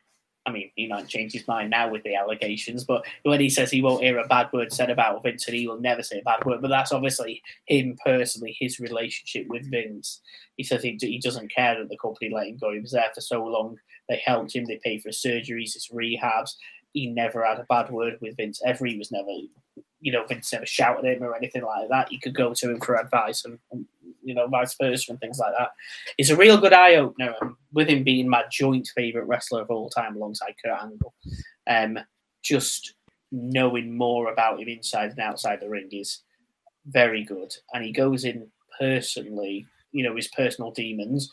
I mean, he might change his mind now with the allegations, but when he says he won't hear a bad word said about Vince, and he will never say a bad word, but that's obviously him personally, his relationship with Vince. He says he doesn't care that the company let him go. He was there for so long. They helped him. They paid for his surgeries, his rehabs. He never had a bad word with Vince ever. He was never, you know, Vince never shouted at him or anything like that. He could go to him for advice and you know, vice versa and things like that. It's a real good eye-opener, with him being my joint favourite wrestler of all time alongside Kurt Angle. Just knowing more about him inside and outside the ring is very good. And he goes in personally, you know, his personal demons,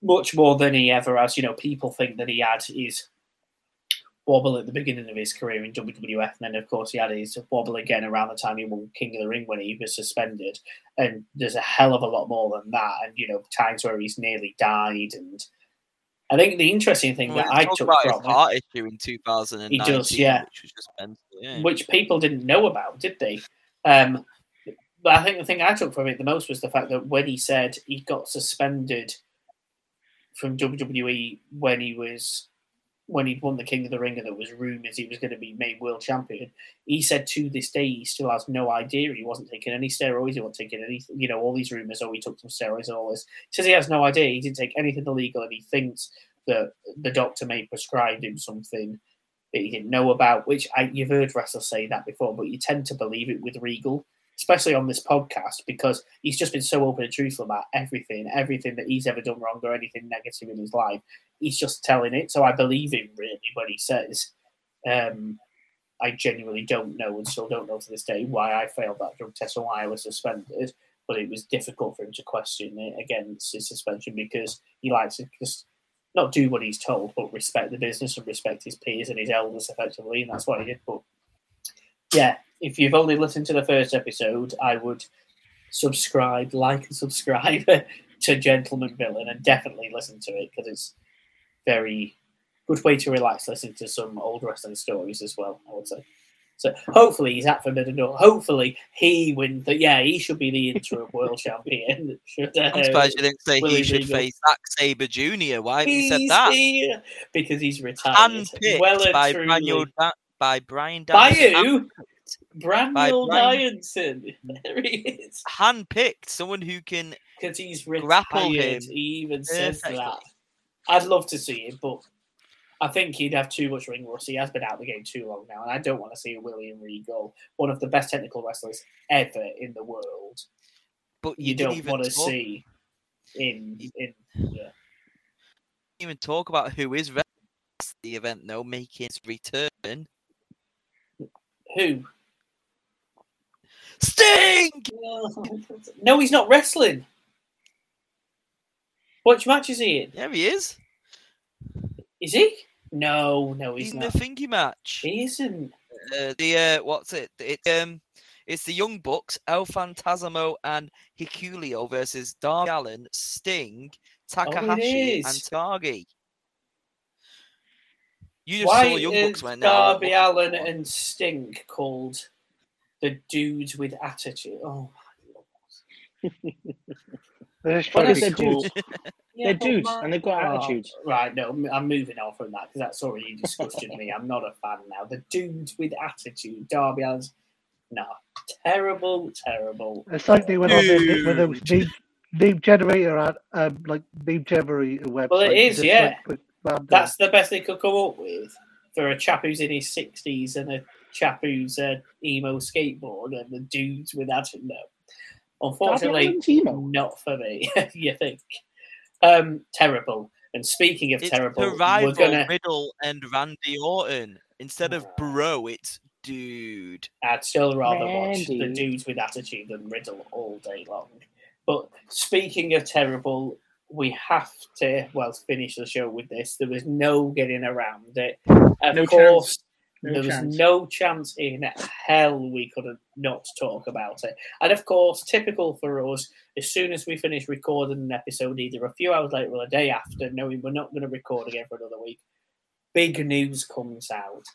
much more than he ever has. You know, people think that he had his wobble at the beginning of his career in WWF, and then of course he had his wobble again around the time he won King of the Ring when he was suspended, and there's a hell of a lot more than that, and you know, times where he's nearly died. And I think the interesting thing that I took about from his heart issue in 2019, he does, yeah, which was just mental, yeah, which people didn't know about, did they? But I think the thing I took from it the most was the fact that when he said he got suspended from WWE when he'd won the King of the Ring and there was rumours he was going to be made world champion, he said to this day he still has no idea. He wasn't taking any steroids, he wasn't taking any, you know, all these rumours, oh, he took some steroids and all this. He says he has no idea. He didn't take anything illegal, and he thinks that the doctor may prescribe him something that he didn't know about, which you've heard wrestlers say that before, but you tend to believe it with Regal, especially on this podcast, because he's just been so open and truthful about everything that he's ever done wrong or anything negative in his life. He's just telling it. So I believe him, really, when he says, I genuinely don't know and still don't know to this day why I failed that drug test and why I was suspended. But it was difficult for him to question it against his suspension, because he likes to just not do what he's told, but respect the business and respect his peers and his elders, effectively. And that's what he did. But yeah, if you've only listened to the first episode, I would subscribe to Gentleman Villain, and definitely listen to it, because it's a very good way to relax, listen to some old wrestling stories as well, I would say. So hopefully he's at Forbidden Door. Hopefully he wins. Yeah, he should be the interim world champion. I'm surprised you didn't say he should face Zack Sabre Jr. Why haven't you said that? Here because he's retired. Handpicked by Brian Danielson. By you? Brandel Dionson. There he is. Handpicked. Someone who can grapple him. He even says that. I'd love to see him, but I think he'd have too much ring rust. He has been out of the game too long now, and I don't want to see a William Regal, one of the best technical wrestlers ever in the world. But you don't want to see him. Yeah. Even talk about who is at the event, though, making his return. Who? Sting! No, he's not wrestling. Which match is he in? Yeah, he is. Is he? No, he's not. He's in the thingy match. He isn't. It's the Young Bucks, El Fantasmo and Hikuleo versus Darby Allin, Sting, Takahashi, and Targi. Why is Darby Allin and Sting called the dudes with attitude? Oh, my God. They're dudes. They're dudes, and they've got attitudes. Right, no, I'm moving on from that, because that's already disgusted me. I'm not a fan now. The dudes with attitude, Darby Allin's... No, terrible. It's like they went on there with those Beeb Generator ad, like Beeb Generator website. Well, it is, yeah. That's the best they could come up with for a chap who's in his 60s and a chap who's an emo skateboard and the dudes with attitude. No. Unfortunately, not for me, you think. Terrible. And speaking of terrible, we're going to... Riddle and Randy Orton. Instead of bro, it's dude. I'd still rather watch the dudes with attitude than Riddle all day long. But speaking of terrible... We have to, finish the show with this. There was no getting around it. Of course, there was no chance in hell we could have not talk about it. And of course, typical for us, as soon as we finish recording an episode, either a few hours later or a day after, knowing we're not going to record again for another week, big news comes out.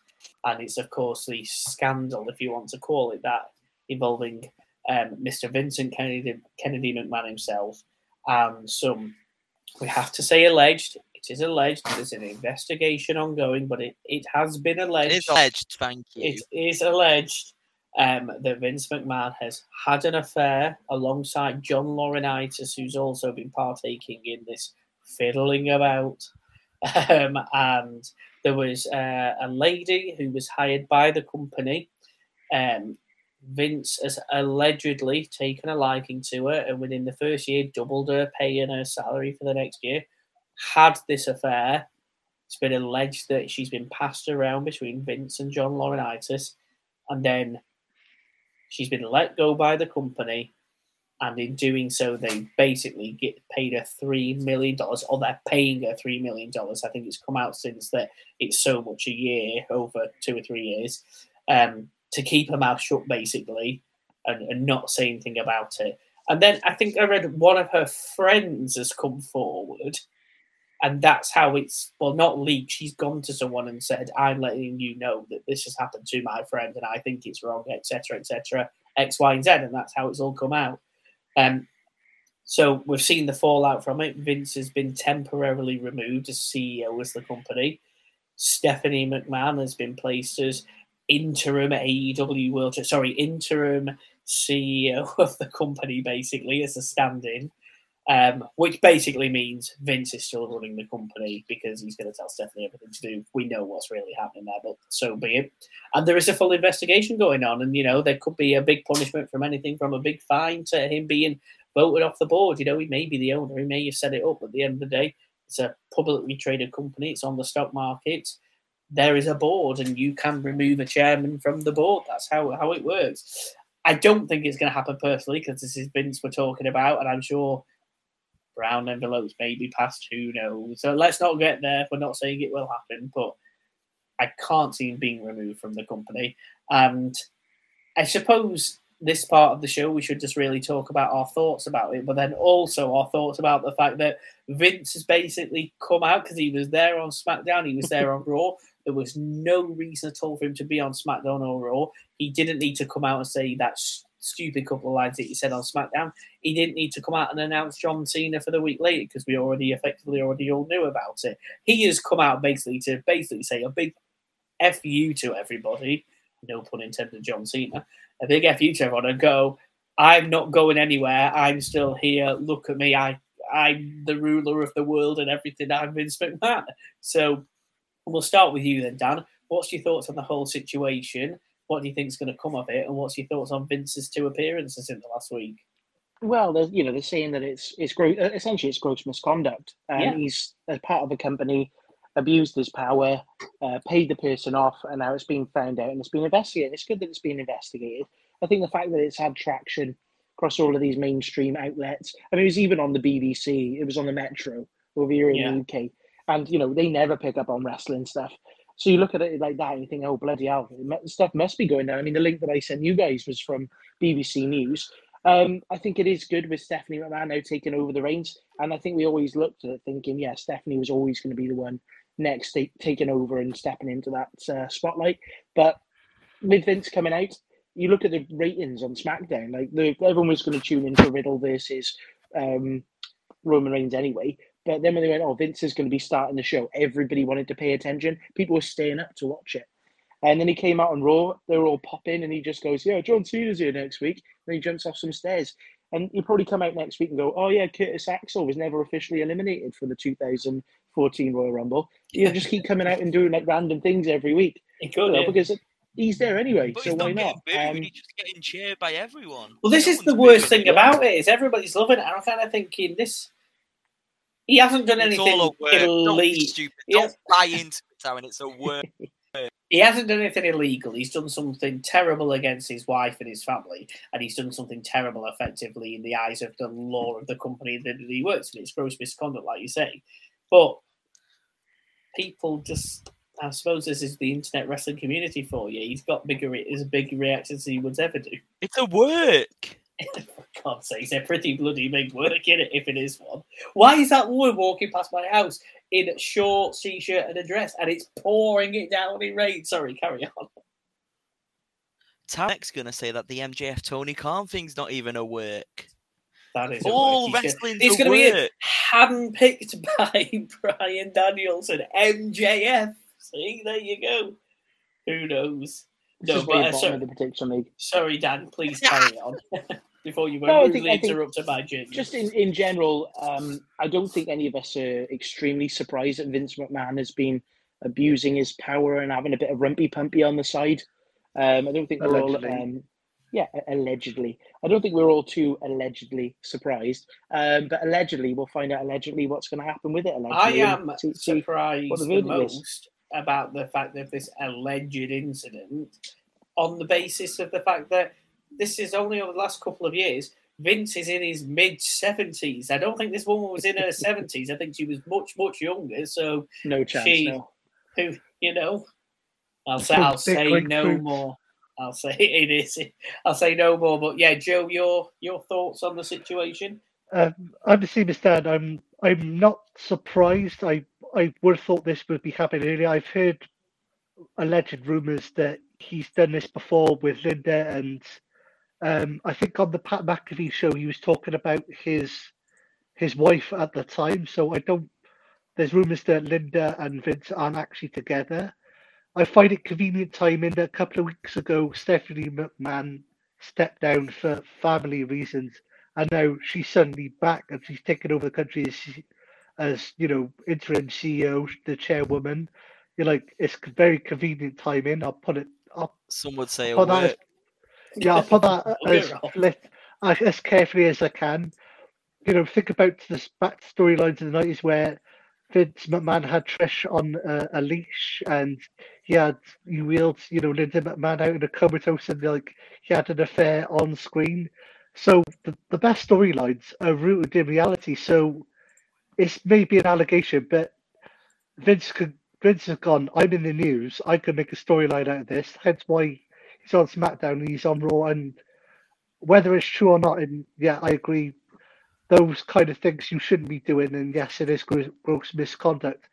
And it's, of course, the scandal, if you want to call it that, involving Mr. Vincent Kennedy McMahon himself, and some, we have to say alleged, it is alleged, there's an investigation ongoing, but it has been alleged. It is alleged, thank you. It is alleged that Vince McMahon has had an affair alongside John Laurinaitis, who's also been partaking in this fiddling about. And there was a lady who was hired by the company. Vince has allegedly taken a liking to her and within the first year doubled her pay and her salary for the next year. Had this affair. It's been alleged that she's been passed around between Vince and John Laurinaitis, and then she's been let go by the company, and in doing so they basically get paid her $3 million, or they're paying her $3 million. I think it's come out since that it's so much a year, over 2 or 3 years, to keep her mouth shut, basically, and not say anything about it. And then I think I read one of her friends has come forward, and that's how it's, well, not leaked. She's gone to someone and said, I'm letting you know that this has happened to my friend, and I think it's wrong, etc., etc., X, Y, and Z, and that's how it's all come out. So we've seen the fallout from it. Vince has been temporarily removed as CEO of the company. Stephanie McMahon has been placed as interim AEW interim CEO of the company, basically, as a stand-in. Which basically means Vince is still running the company because he's going to tell Stephanie everything to do. We know what's really happening there, but so be it. And there is a full investigation going on, and, you know, there could be a big punishment from anything from a big fine to him being voted off the board. You know, he may be the owner. He may have set it up. At the end of the day, it's a publicly traded company. It's on the stock market. There is a board, and you can remove a chairman from the board. That's how it works. I don't think it's going to happen personally because this is Vince we're talking about, and I'm sure brown envelopes may be passed, who knows? So let's not get there. We're not saying it will happen, but I can't see him being removed from the company. And I suppose this part of the show, we should just really talk about our thoughts about it, but then also our thoughts about the fact that Vince has basically come out because he was there on SmackDown, he was there on Raw. There was no reason at all for him to be on SmackDown or Raw. He didn't need to come out and say that's stupid couple of lines that he said on SmackDown. He didn't need to come out and announce John Cena for the week later because we already all knew about it. He has come out basically to say a big F you to everybody, no pun intended, John Cena, a big F you to everyone, and go, I'm not going anywhere, I'm still here, look at me, I'm the ruler of the world and everything, I'm Vince McMahon. So we'll start with you then, Dan. What's your thoughts on the whole situation? What do you think is going to come of it? And what's your thoughts on Vince's 2 appearances in the last week? Well, you know, they're saying that it's gross misconduct. He's, as part of the company, abused his power, paid the person off, and now it's been found out and it's been investigated. It's good that it's been investigated. I think the fact that it's had traction across all of these mainstream outlets, I mean, it was even on the BBC, it was on the Metro over here in the UK. And, you know, they never pick up on wrestling stuff. So you look at it like that and you think, oh, bloody hell, stuff must be going down. I mean, the link that I sent you guys was from BBC News. I think it is good with Stephanie McMahon now taking over the reins. And I think we always looked at it thinking, yeah, Stephanie was always going to be the one next taking over and stepping into that spotlight. But with Vince coming out, you look at the ratings on SmackDown. Like everyone was going to tune in for Riddle versus Roman Reigns anyway. But then when they went, oh, Vince is going to be starting the show, everybody wanted to pay attention. People were staying up to watch it. And then he came out on Raw. They were all popping, and he just goes, yeah, John Cena's here next week. And he jumps off some stairs. And he'll probably come out next week and go, oh, yeah, Curtis Axel was never officially eliminated for the 2014 Royal Rumble. He'll just keep coming out and doing like random things every week. He could, because he's there anyway, but so why not? He's just getting cheered by everyone. Well, this is the worst thing about it, is everybody's loving it. I'm kind of thinking this... He hasn't done anything illegal. Don't buy into it, Aaron. It's a word. He hasn't done anything illegal. He's done something terrible against his wife and his family, and he's done something terrible, effectively, in the eyes of the law of the company that he works in. It's gross misconduct, like you say. But people just... I suppose this is the internet wrestling community for you. He's got big reactions than he would ever do. It's a work. For God's sake, it's a pretty bloody big work in it if it is one. Why is that woman walking past my house in a short t-shirt and a dress and it's pouring it down in rain? Sorry, carry on. Tarek's going to say that the MJF Tony Khan thing's not even a work. That is all wrestling. He's going to be handpicked by Bryan Daniels and MJF. See, there you go. Who knows? No, but sorry, Dan. Please carry on before you were rudely interrupted by Jim. Just in general, I don't think any of us are extremely surprised that Vince McMahon has been abusing his power and having a bit of rumpy pumpy on the side. I don't think we're all. Allegedly. I don't think we're all too allegedly surprised, but allegedly we'll find out allegedly what's going to happen with it. Allegedly. I am surprised the most about the fact of this alleged incident on the basis of the fact that this is only over the last couple of years. Vince is in his mid-70s. I don't think this woman was in her 70s. I think she was much, much younger. So no chance, I'll say no more. But yeah, Joe, your thoughts on the situation? I'm the same as Dan. I'm not surprised. I would have thought this would be happening earlier. I've heard alleged rumours that he's done this before with Linda, and I think on the Pat McAfee show he was talking about his wife at the time. So there's rumours that Linda and Vince aren't actually together. I find it convenient timing that a couple of weeks ago, Stephanie McMahon stepped down for family reasons, and now she's suddenly back and she's taken over the country as interim CEO, the chairwoman. You're like, it's very convenient timing. I'll put it up. Some would say a word. I'll put that as carefully as I can. Think about the back storylines in the 90s where Vince McMahon had Trish on a leash, and he wheeled Linda McMahon out in a comatose, and he had an affair on screen. So the best storylines are rooted in reality. So it's maybe an allegation, but Vince has gone, I'm in the news, I can make a storyline out of this. Hence why he's on SmackDown and he's on Raw. And whether it's true or not, I agree. Those kind of things you shouldn't be doing, and yes, it is gross misconduct.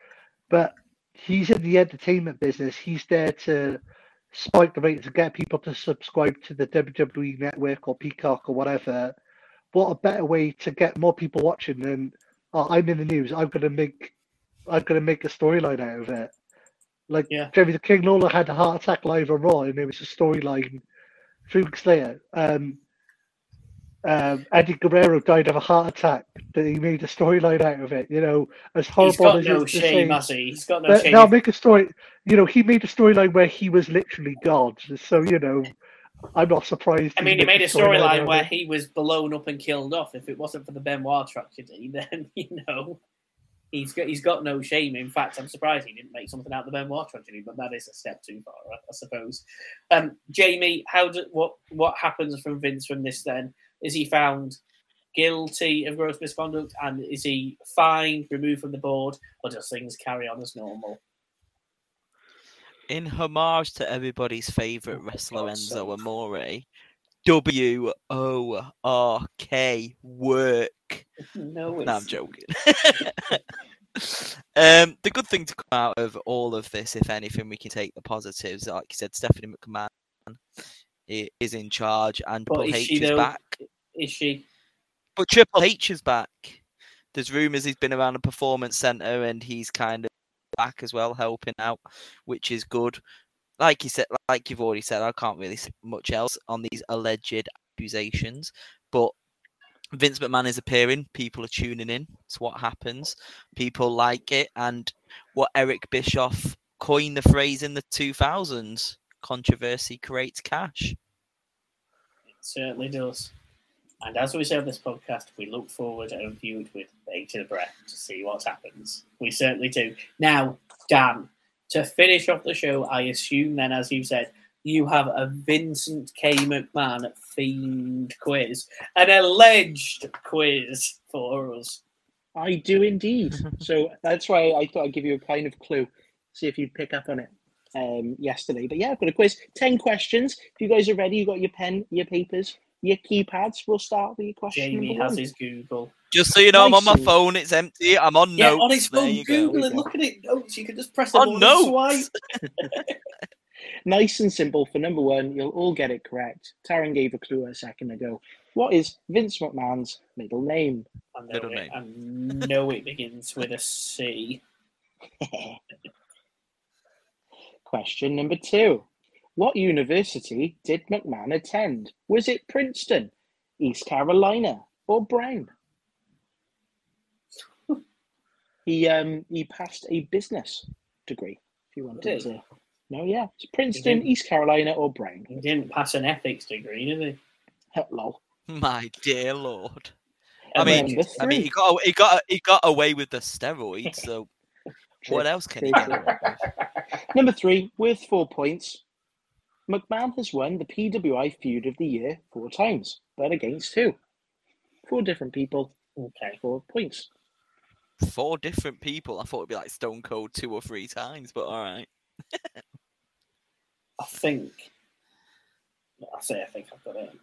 But he's in the entertainment business. He's there to spike the rates and get people to subscribe to the WWE Network or Peacock or whatever. What a better way to get more people watching than I'm in the news. I'm going to make a storyline out of it. Jeremy the King Lawler had a heart attack live on Raw, and it was a storyline 3 weeks later. Eddie Guerrero died of a heart attack, but he made a storyline out of it. As horrible as it is to say, he's got no shame. Now make a story. He made a storyline where he was literally God. So I'm not surprised. I mean, he made a storyline where he was blown up and killed off. If it wasn't for the Benoit tragedy, then he's got no shame. In fact, I'm surprised he didn't make something out of the Benoit tragedy. But that is a step too far, I suppose. Jamie, what happens from Vince from this then? Is he found guilty of gross misconduct, and is he fined, removed from the board, or does things carry on as normal? In homage to everybody's favourite wrestler Enzo Amore, WORK, work. No, I'm joking. The good thing to come out of all of this, if anything, we can take the positives. Like you said, Stephanie McMahon is in charge, and Triple H is back. Is she? But Triple H is back. There's rumours he's been around the Performance Centre, and he's kind of back as well, helping out, which is good. Like you said, like you've already said, I can't really say much else on these alleged accusations. But Vince McMahon is appearing. People are tuning in. It's what happens. People like it. And what Eric Bischoff coined the phrase in the 2000s, controversy creates cash. It certainly does. And as we say on this podcast, we look forward and view it with bated breath to see what happens. We certainly do. Now, Dan, to finish off the show, I assume then, as you said, you have a Vincent K. McMahon themed quiz, an alleged quiz for us. I do indeed. So that's why I thought I'd give you a kind of clue, see if you'd pick up on it. Yesterday. But I've got a quiz. 10 questions. If you guys are ready, you've got your pen, your papers, your keypads. We'll start with your question. Jamie has his Google. Just so you know, I'm on my phone. It's empty. I'm on notes. On his phone, Google and look at it. Notes. You can just press on notes. Nice and simple for number one. You'll all get it correct. Taryn gave a clue a second ago. What is Vince McMahon's middle name? I know it begins with a C. Question number two. What university did McMahon attend? Was it Princeton, East Carolina, or Brown? He passed a business degree, if you wanted to. No, yeah. It's Princeton, East Carolina, or Brown. He didn't pass an ethics degree, did he? Lol. My dear Lord. I mean, he got away with the steroids, so what else can he get away with? Number three, worth 4 points. McMahon has won the PWI Feud of the Year 4 times, but against who? 4 different people. Okay. 4 points. 4 different people. I thought it'd be like Stone Cold 2 or 3 times, but all right. I think I've got it.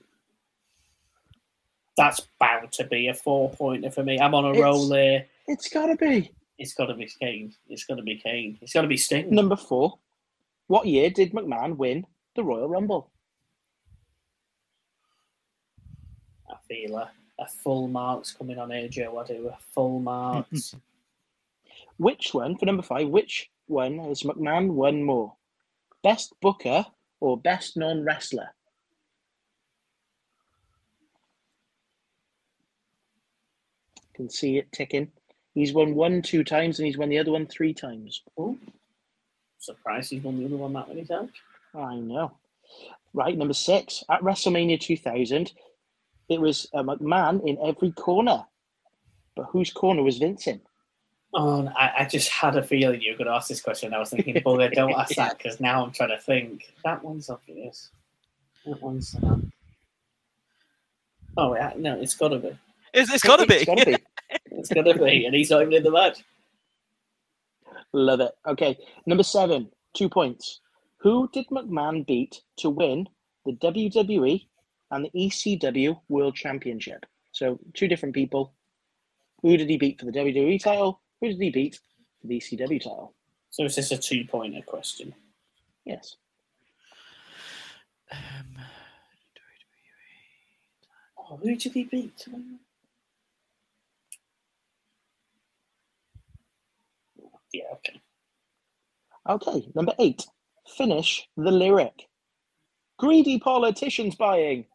That's bound to be a 4-pointer for me. I'm on a roll here. It's gotta be. It's gotta be Kane. It's gotta be Kane. It's gotta be Sting. Number 4. What year did McMahon win the Royal Rumble? I feel a full marks coming on here, Joe. I do a full marks. Which one, for number 5, which one has McMahon won more? Best booker or best non-wrestler? Can see it ticking. He's won one 2 times and he's won the other one 3 times. Oh, surprised he's won the other one that many times. I know. Right, number 6. At WrestleMania 2000... it was a McMahon in every corner. But whose corner was Vince in? Oh, I just had a feeling you were going to ask this question. I was thinking, well, don't ask that, because now I'm trying to think. That one's obvious. That one's not. Oh, no, it's got to be. It's got to be. It's got to be. It's got to be. And he's not even in the match. Love it. Okay, number 7, 2 points. Who did McMahon beat to win the WWE and the ECW World Championship? So 2 different people. Who did he beat for the WWE title? Who did he beat for the ECW title? So is this a 2-pointer question? Yes. WWE. Oh, who did he beat? Yeah, okay. Okay, number 8. Finish the lyric. Greedy politicians buying.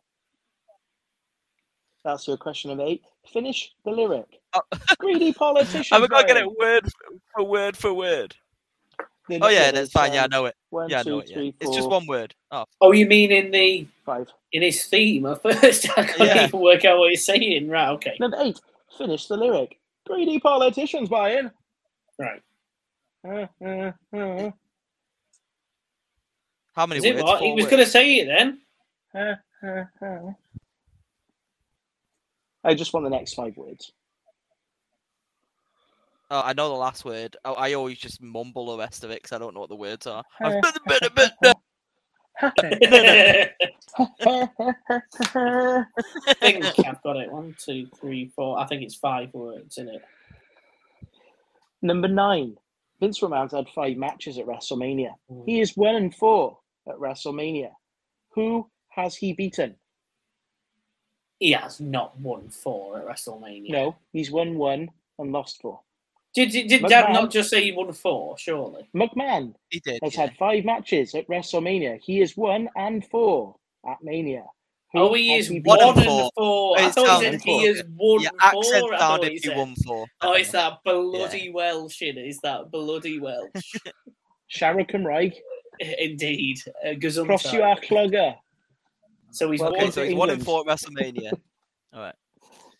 That's your question of 8. Finish the lyric. Greedy politicians. I'm going to get it word for word for word. Oh, yeah, that's fine. Yeah, I know it. One, yeah, I know two, it. Yeah. Three, four, it's just one word. Oh, you mean in the 5. In his theme at first? I can't even work out what he's saying. Right, okay. Number 8. Finish the lyric. Greedy politicians buying. Right. How many words? He was going to say it then. I just want the next 5 words. Oh, I know the last word. I always just mumble the rest of it because I don't know what the words are. I think I've got it. 1, 2, 3, 4. I think it's 5 words, isn't it? Number 9. Vince McMahon's had 5 matches at WrestleMania. He is 1-4 at WrestleMania. Who has he beaten? He has not 1-4 at WrestleMania. No, he's 1-1 and lost 4. Did Dad not just say he won 4, surely? McMahon had 5 matches at WrestleMania. He is 1-4 at Mania. He is 1-4. I thought he said he is 1-4. Oh, it's that bloody Welsh. It's that bloody Welsh. Sharrock and Reich. Indeed. Cross you our clogger. So he's 1-4 at WrestleMania. All right.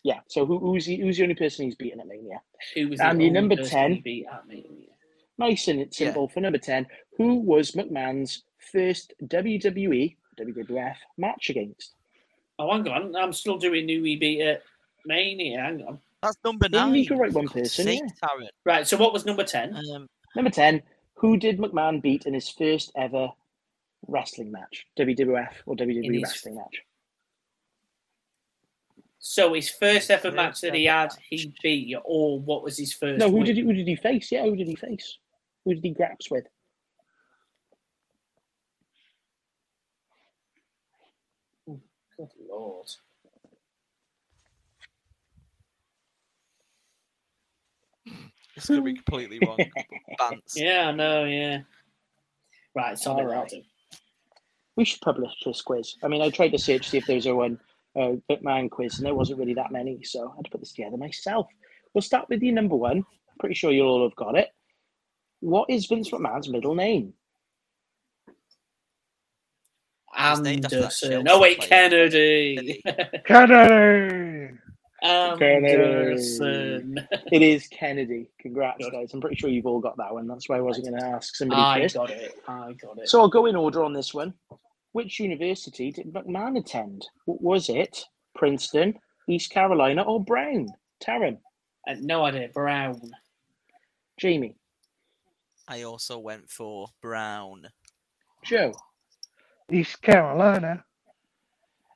Yeah, so who's the only person he's beaten at Mania? Who was the number 10 he beat at Mania? Nice and simple for number 10. Who was McMahon's first WWF match against? Oh, hang on. I'm still doing who we beat at Mania. Hang on. That's number 9. You can write one person. Yeah. Right, so what was number 10? Number 10, who did McMahon beat in his first ever wrestling match? WWF or WWE wrestling match? So his first ever match that he had, he beat you, or what was his first? No, who did he face? Yeah, who did he face? Who did he grapple with? Lord. It's going to be completely wrong. Yeah, I know, yeah. Right, so right. We should publish this quiz. I mean, I tried to search to see if there was a one Bitman quiz, and there wasn't really that many, so I had to put this together myself. We'll start with your number one. I'm pretty sure you'll all have got it. What is Vince McMahon's middle name? Anderson. No, wait, Kennedy. Kennedy! Anderson. It is Kennedy. Congrats, guys. I'm pretty sure you've all got that one. That's why I wasn't going to ask somebody first. I got it. So I'll go in order on this one. Which university did McMahon attend? Was it Princeton, East Carolina, or Brown? Taryn? No idea. Brown. Jamie? I also went for Brown. Joe? East Carolina.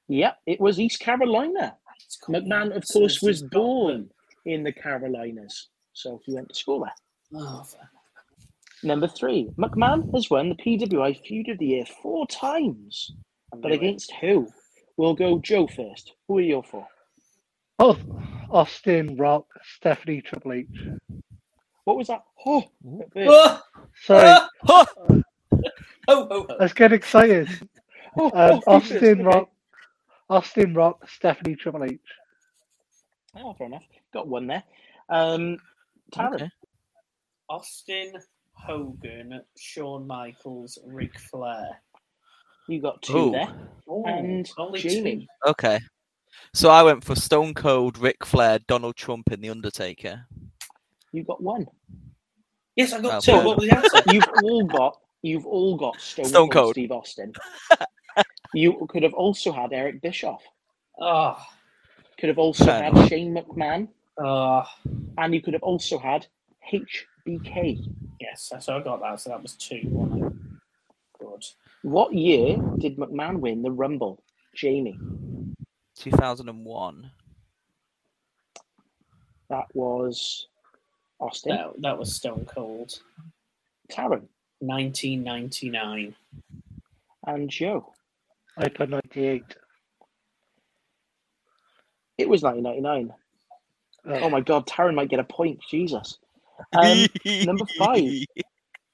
Yep, it was East Carolina. Cool. McMahon, of course, was born in the Carolinas, so he went to school there. Oh. Number three, McMahon has won the PWI Feud of the Year 4 times, but against who? We'll go Joe first. Who are you for? Oh, Austin, Rock, Stephanie, Triple H. What was that? Oh, oh. Sorry. Oh. Let's get excited. Austin, Rock. Austin, Rock, Stephanie, Triple H. Oh, fair enough. Got one there. Taryn. Okay. Austin, Hogan, Shawn Michaels, Ric Flair. You got 2 Ooh. There. Ooh. And only Jamie. 2. Okay. So I went for Stone Cold, Ric Flair, Donald Trump, and The Undertaker. You got 1. Yes, I got 2. What was the answer? You've all got Stone Cold Steve Austin. You could have also had Eric Bischoff. Oh. Could have also had Shane McMahon. And you could have also had HBK. Yes, so I got that. So that was 2. Wasn't it? Good. What year did McMahon win the Rumble? Jamie? 2001. That was Austin. That was Stone Cold. Taryn? 1999. And Joe? I put 98. It was 1999. Oh my God, Taryn might get a point. Jesus. Number 5.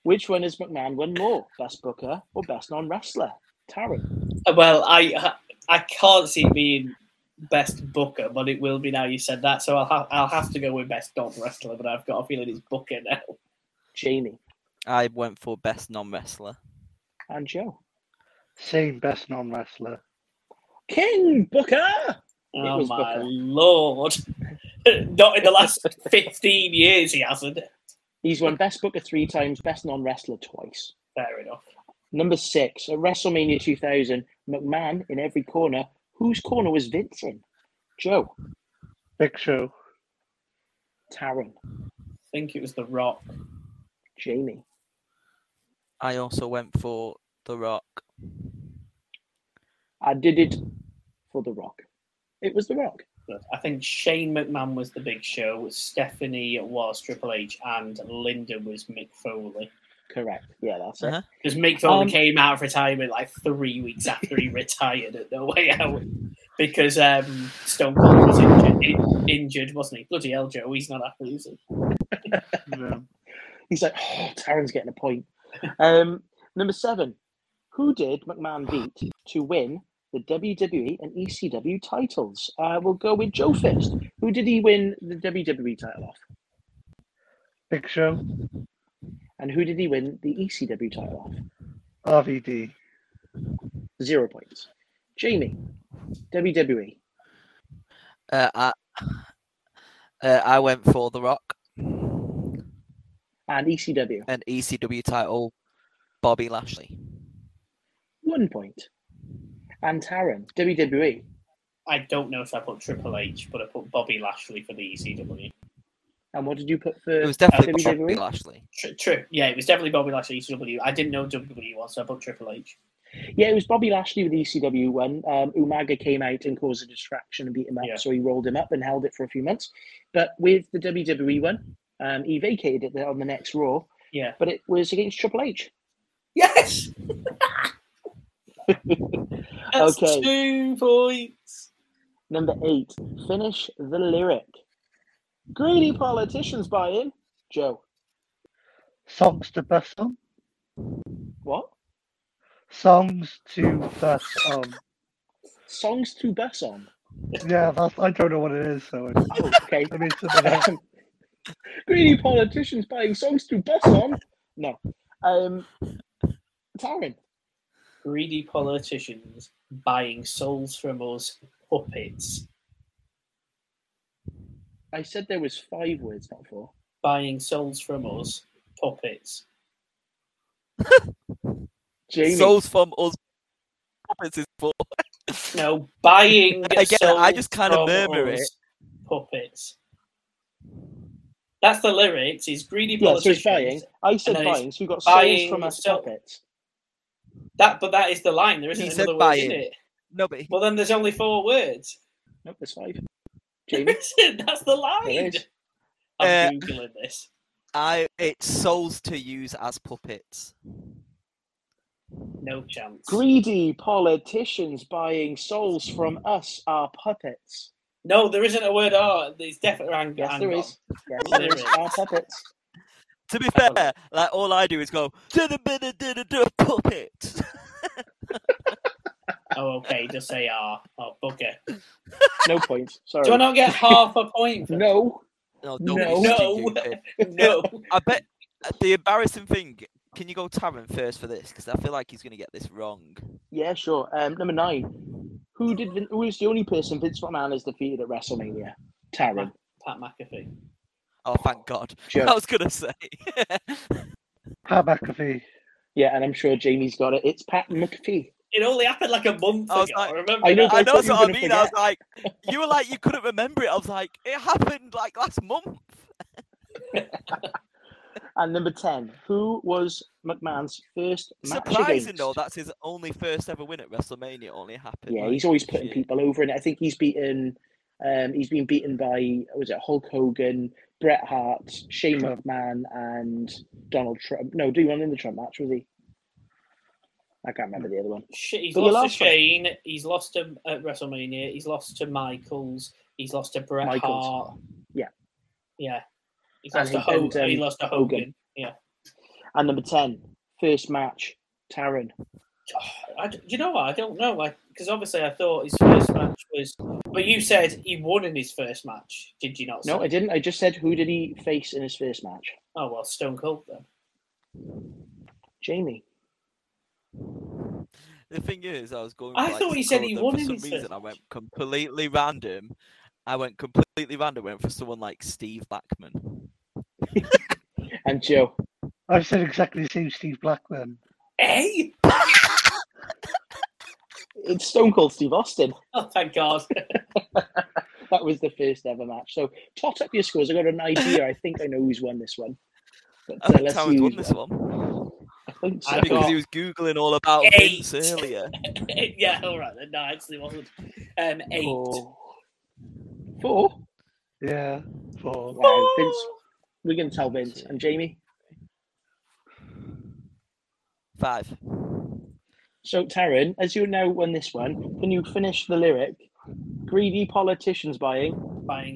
Which one is McMahon won more? Best Booker or Best Non-Wrestler? Taryn. Well, I can't see it being Best Booker, but it will be now you said that. So I'll have to go with Best Non-Wrestler, but I've got a feeling it's Booker now. Jamie. I went for Best Non-Wrestler. And Joe. Same, Best Non-Wrestler. King Booker! Oh, my Booker. Lord. Not in the last 15 years, he hasn't. He's won Best Booker 3 times, Best Non-Wrestler twice. Fair enough. Number 6, at WrestleMania 2000, McMahon in every corner. Whose corner was Vince in? Joe? Big Show. Taryn? I think it was The Rock. Jamie? I also went for The Rock. I did it for The Rock. It was The Rock. I think Shane McMahon was the Big Show, Stephanie was Triple H, and Linda was Mick Foley. Correct. Yeah, that's it. Because Mick Foley came out of retirement like 3 weeks after he retired at No Way Out because Stone Cold was injured, wasn't he? Bloody hell, Joe, he's not happy, is he? No. He's like, oh, Taryn's getting a point. Number 7. Who did McMahon beat to win the WWE and ECW titles? We'll go with Joe first. Who did he win the WWE title off? Big Show. And who did he win the ECW title off? RVD. 0 points. Jamie, WWE. I went for The Rock. And ECW. And ECW title, Bobby Lashley. 1 point. And Taryn, WWE. I don't know if I put Triple H, but I put Bobby Lashley for the ECW. And what did you put for? It was definitely WWE? Bobby Lashley. Yeah, it was definitely Bobby Lashley, ECW. I didn't know WWE was, so I put Triple H. Yeah, it was Bobby Lashley with the ECW one. Umaga came out and caused a distraction and beat him up, so he rolled him up and held it for a few months. But with the WWE one, he vacated it on the next Raw. Yeah. But it was against Triple H. Yes! That's okay. 2 points. Number 8, finish the lyric. Greedy politicians buy in. Joe. Songs to bust on. What? Songs to bust on. Songs to bust on? Yeah, that's, I don't know what it is. So it's, oh, okay. I mean, greedy politicians buying songs to bust on? No. Taryn. Greedy politicians buying souls from us puppets. I said there was 5 words, not 4. Buying souls from us puppets. Jamie. Souls from us puppets is 4. No, buying again. Souls, I just kind of murmur it. Puppets. That's the lyrics. Is greedy politicians. So buying. I said buying. So you got buying souls from us puppets. That, but that is the line. There isn't he another word in it. No, but well, then there's only 4 words. No, there's 5. Jamie, that's the line. I'm googling this. It's souls to use as puppets. No chance. Greedy politicians buying souls from us are puppets. No, there isn't a word "are." There's definitely anger. Yes, there is. Yes, there is. Are puppets. To be fair, like all I do is go puppets. Oh, okay. Just say "are." Oh, bugger. No points. Sorry. Do I not get half a point? No. No. No. I bet the embarrassing thing. Can you go Taryn first for this? Because I feel like he's going to get this wrong. Yeah, sure. Number 9. Who is the only person Vince McMahon has defeated at WrestleMania? Taryn. Pat McAfee. Oh, thank God. Sure. I was going to say. Pat McAfee. Yeah, and I'm sure Jamie's got it. It's Pat McAfee. It only happened like a month ago. Like, remember I know what I mean. Forget. I was like, you were like, you couldn't remember it. I was like, it happened like last month. And number 10, who was McMahon's first match against? Surprising though, that's his only first ever win at WrestleMania. Only happened. Yeah, he's always putting people over, and I think he's been beaten by Hulk Hogan, Bret Hart, Shane McMahon, and Donald Trump. No, do you want in the Trump match? Was he? I can't remember the other one. He's lost to Shane. One. He's lost to at WrestleMania. He's lost to Michaels. He's lost to Bret Hart. Yeah. Yeah. He lost to Hogan. Yeah. And number 10, first match, Taryn. You know what? I don't know. Because obviously I thought his first match was... But you said he won in his first match, did you not? No, I didn't. I just said who did he face in his first match. Oh, well, Stone Cold then. Jamie. The thing is, I was going... I thought he said he won in his first match. For some reason, I went completely random. Went for someone like Steve Blackman. And Joe. I said exactly the same Steve Blackman. Hey! It's Stone Cold Steve Austin. Oh, thank God. That was the first ever match. So, tot up your scores. I got an idea. I think I know who's won this one. But, I think Taryn's won this one. I think so. Because he was Googling all about 8 Vince earlier. Yeah, all right then. No, I actually wasn't. 8. Oh. 4? Yeah, 4. Wow, Vince. We're going to tell Vince. And Jamie? 5. So, Taryn, as you now won this one, can you finish the lyric? Greedy politicians buying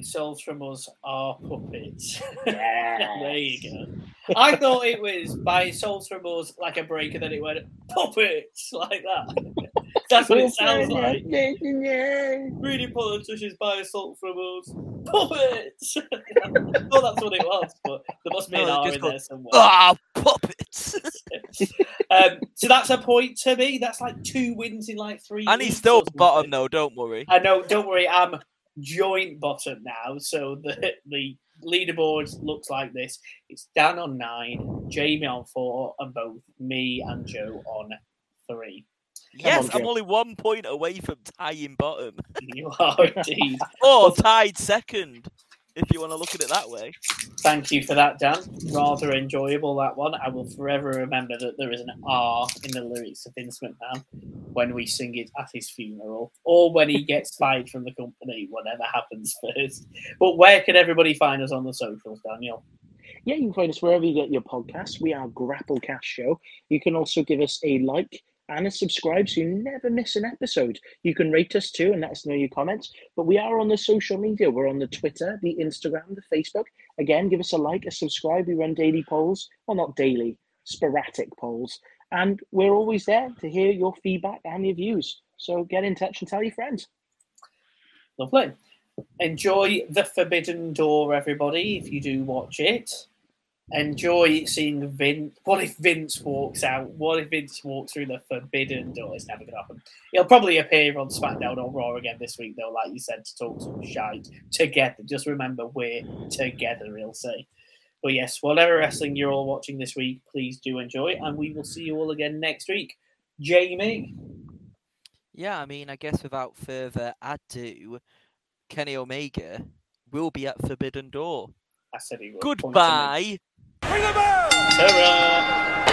souls from us are puppets. Yeah. There you go. I thought it was buying souls from us like a break, and then it went puppets like that. That's what it sounds like. Greedy politicians buy assault from us. Puppets! I thought that's what it was, but there must be an R in there somewhere. Ah, puppets! So that's a point to me. That's like 2 wins in like 3 And he's still bottom, though, don't worry. I know, don't worry. I'm joint bottom now, so the leaderboard looks like this. It's Dan on 9, Jamie on 4, and both me and Joe on 3. Yes, I'm only 1 point away from tying bottom. You are indeed. Or tied second, if you want to look at it that way. Thank you for that, Dan. Rather enjoyable, that one. I will forever remember that there is an R in the lyrics of Vince McMahon when we sing it at his funeral, or when he gets fired from the company, whatever happens first. But where can everybody find us on the socials, Daniel? Yeah, you can find us wherever you get your podcasts. We are Grapple Cash Show. You can also give us a like. and subscribe so you never miss an episode. You can rate us too and let us know your comments. But we are on the social media. We're on the Twitter, the Instagram, the Facebook. Again, give us a like, a subscribe. We run daily polls. Well, not daily, sporadic polls. And we're always there to hear your feedback and your views. So get in touch and tell your friends. Lovely. Enjoy The Forbidden Door, everybody, if you do watch it. Enjoy seeing Vince. What if Vince walks out? What if Vince walks through the Forbidden Door? It's never going to happen. He'll probably appear on SmackDown or Raw again this week, though, like you said, to talk some shite together. Just remember, we're together, he'll say. But yes, whatever wrestling you're all watching this week, please do enjoy. And we will see you all again next week. Jamie? Yeah, I mean, I guess without further ado, Kenny Omega will be at Forbidden Door. I said he would. Goodbye. Ring the bell! Ta-ra!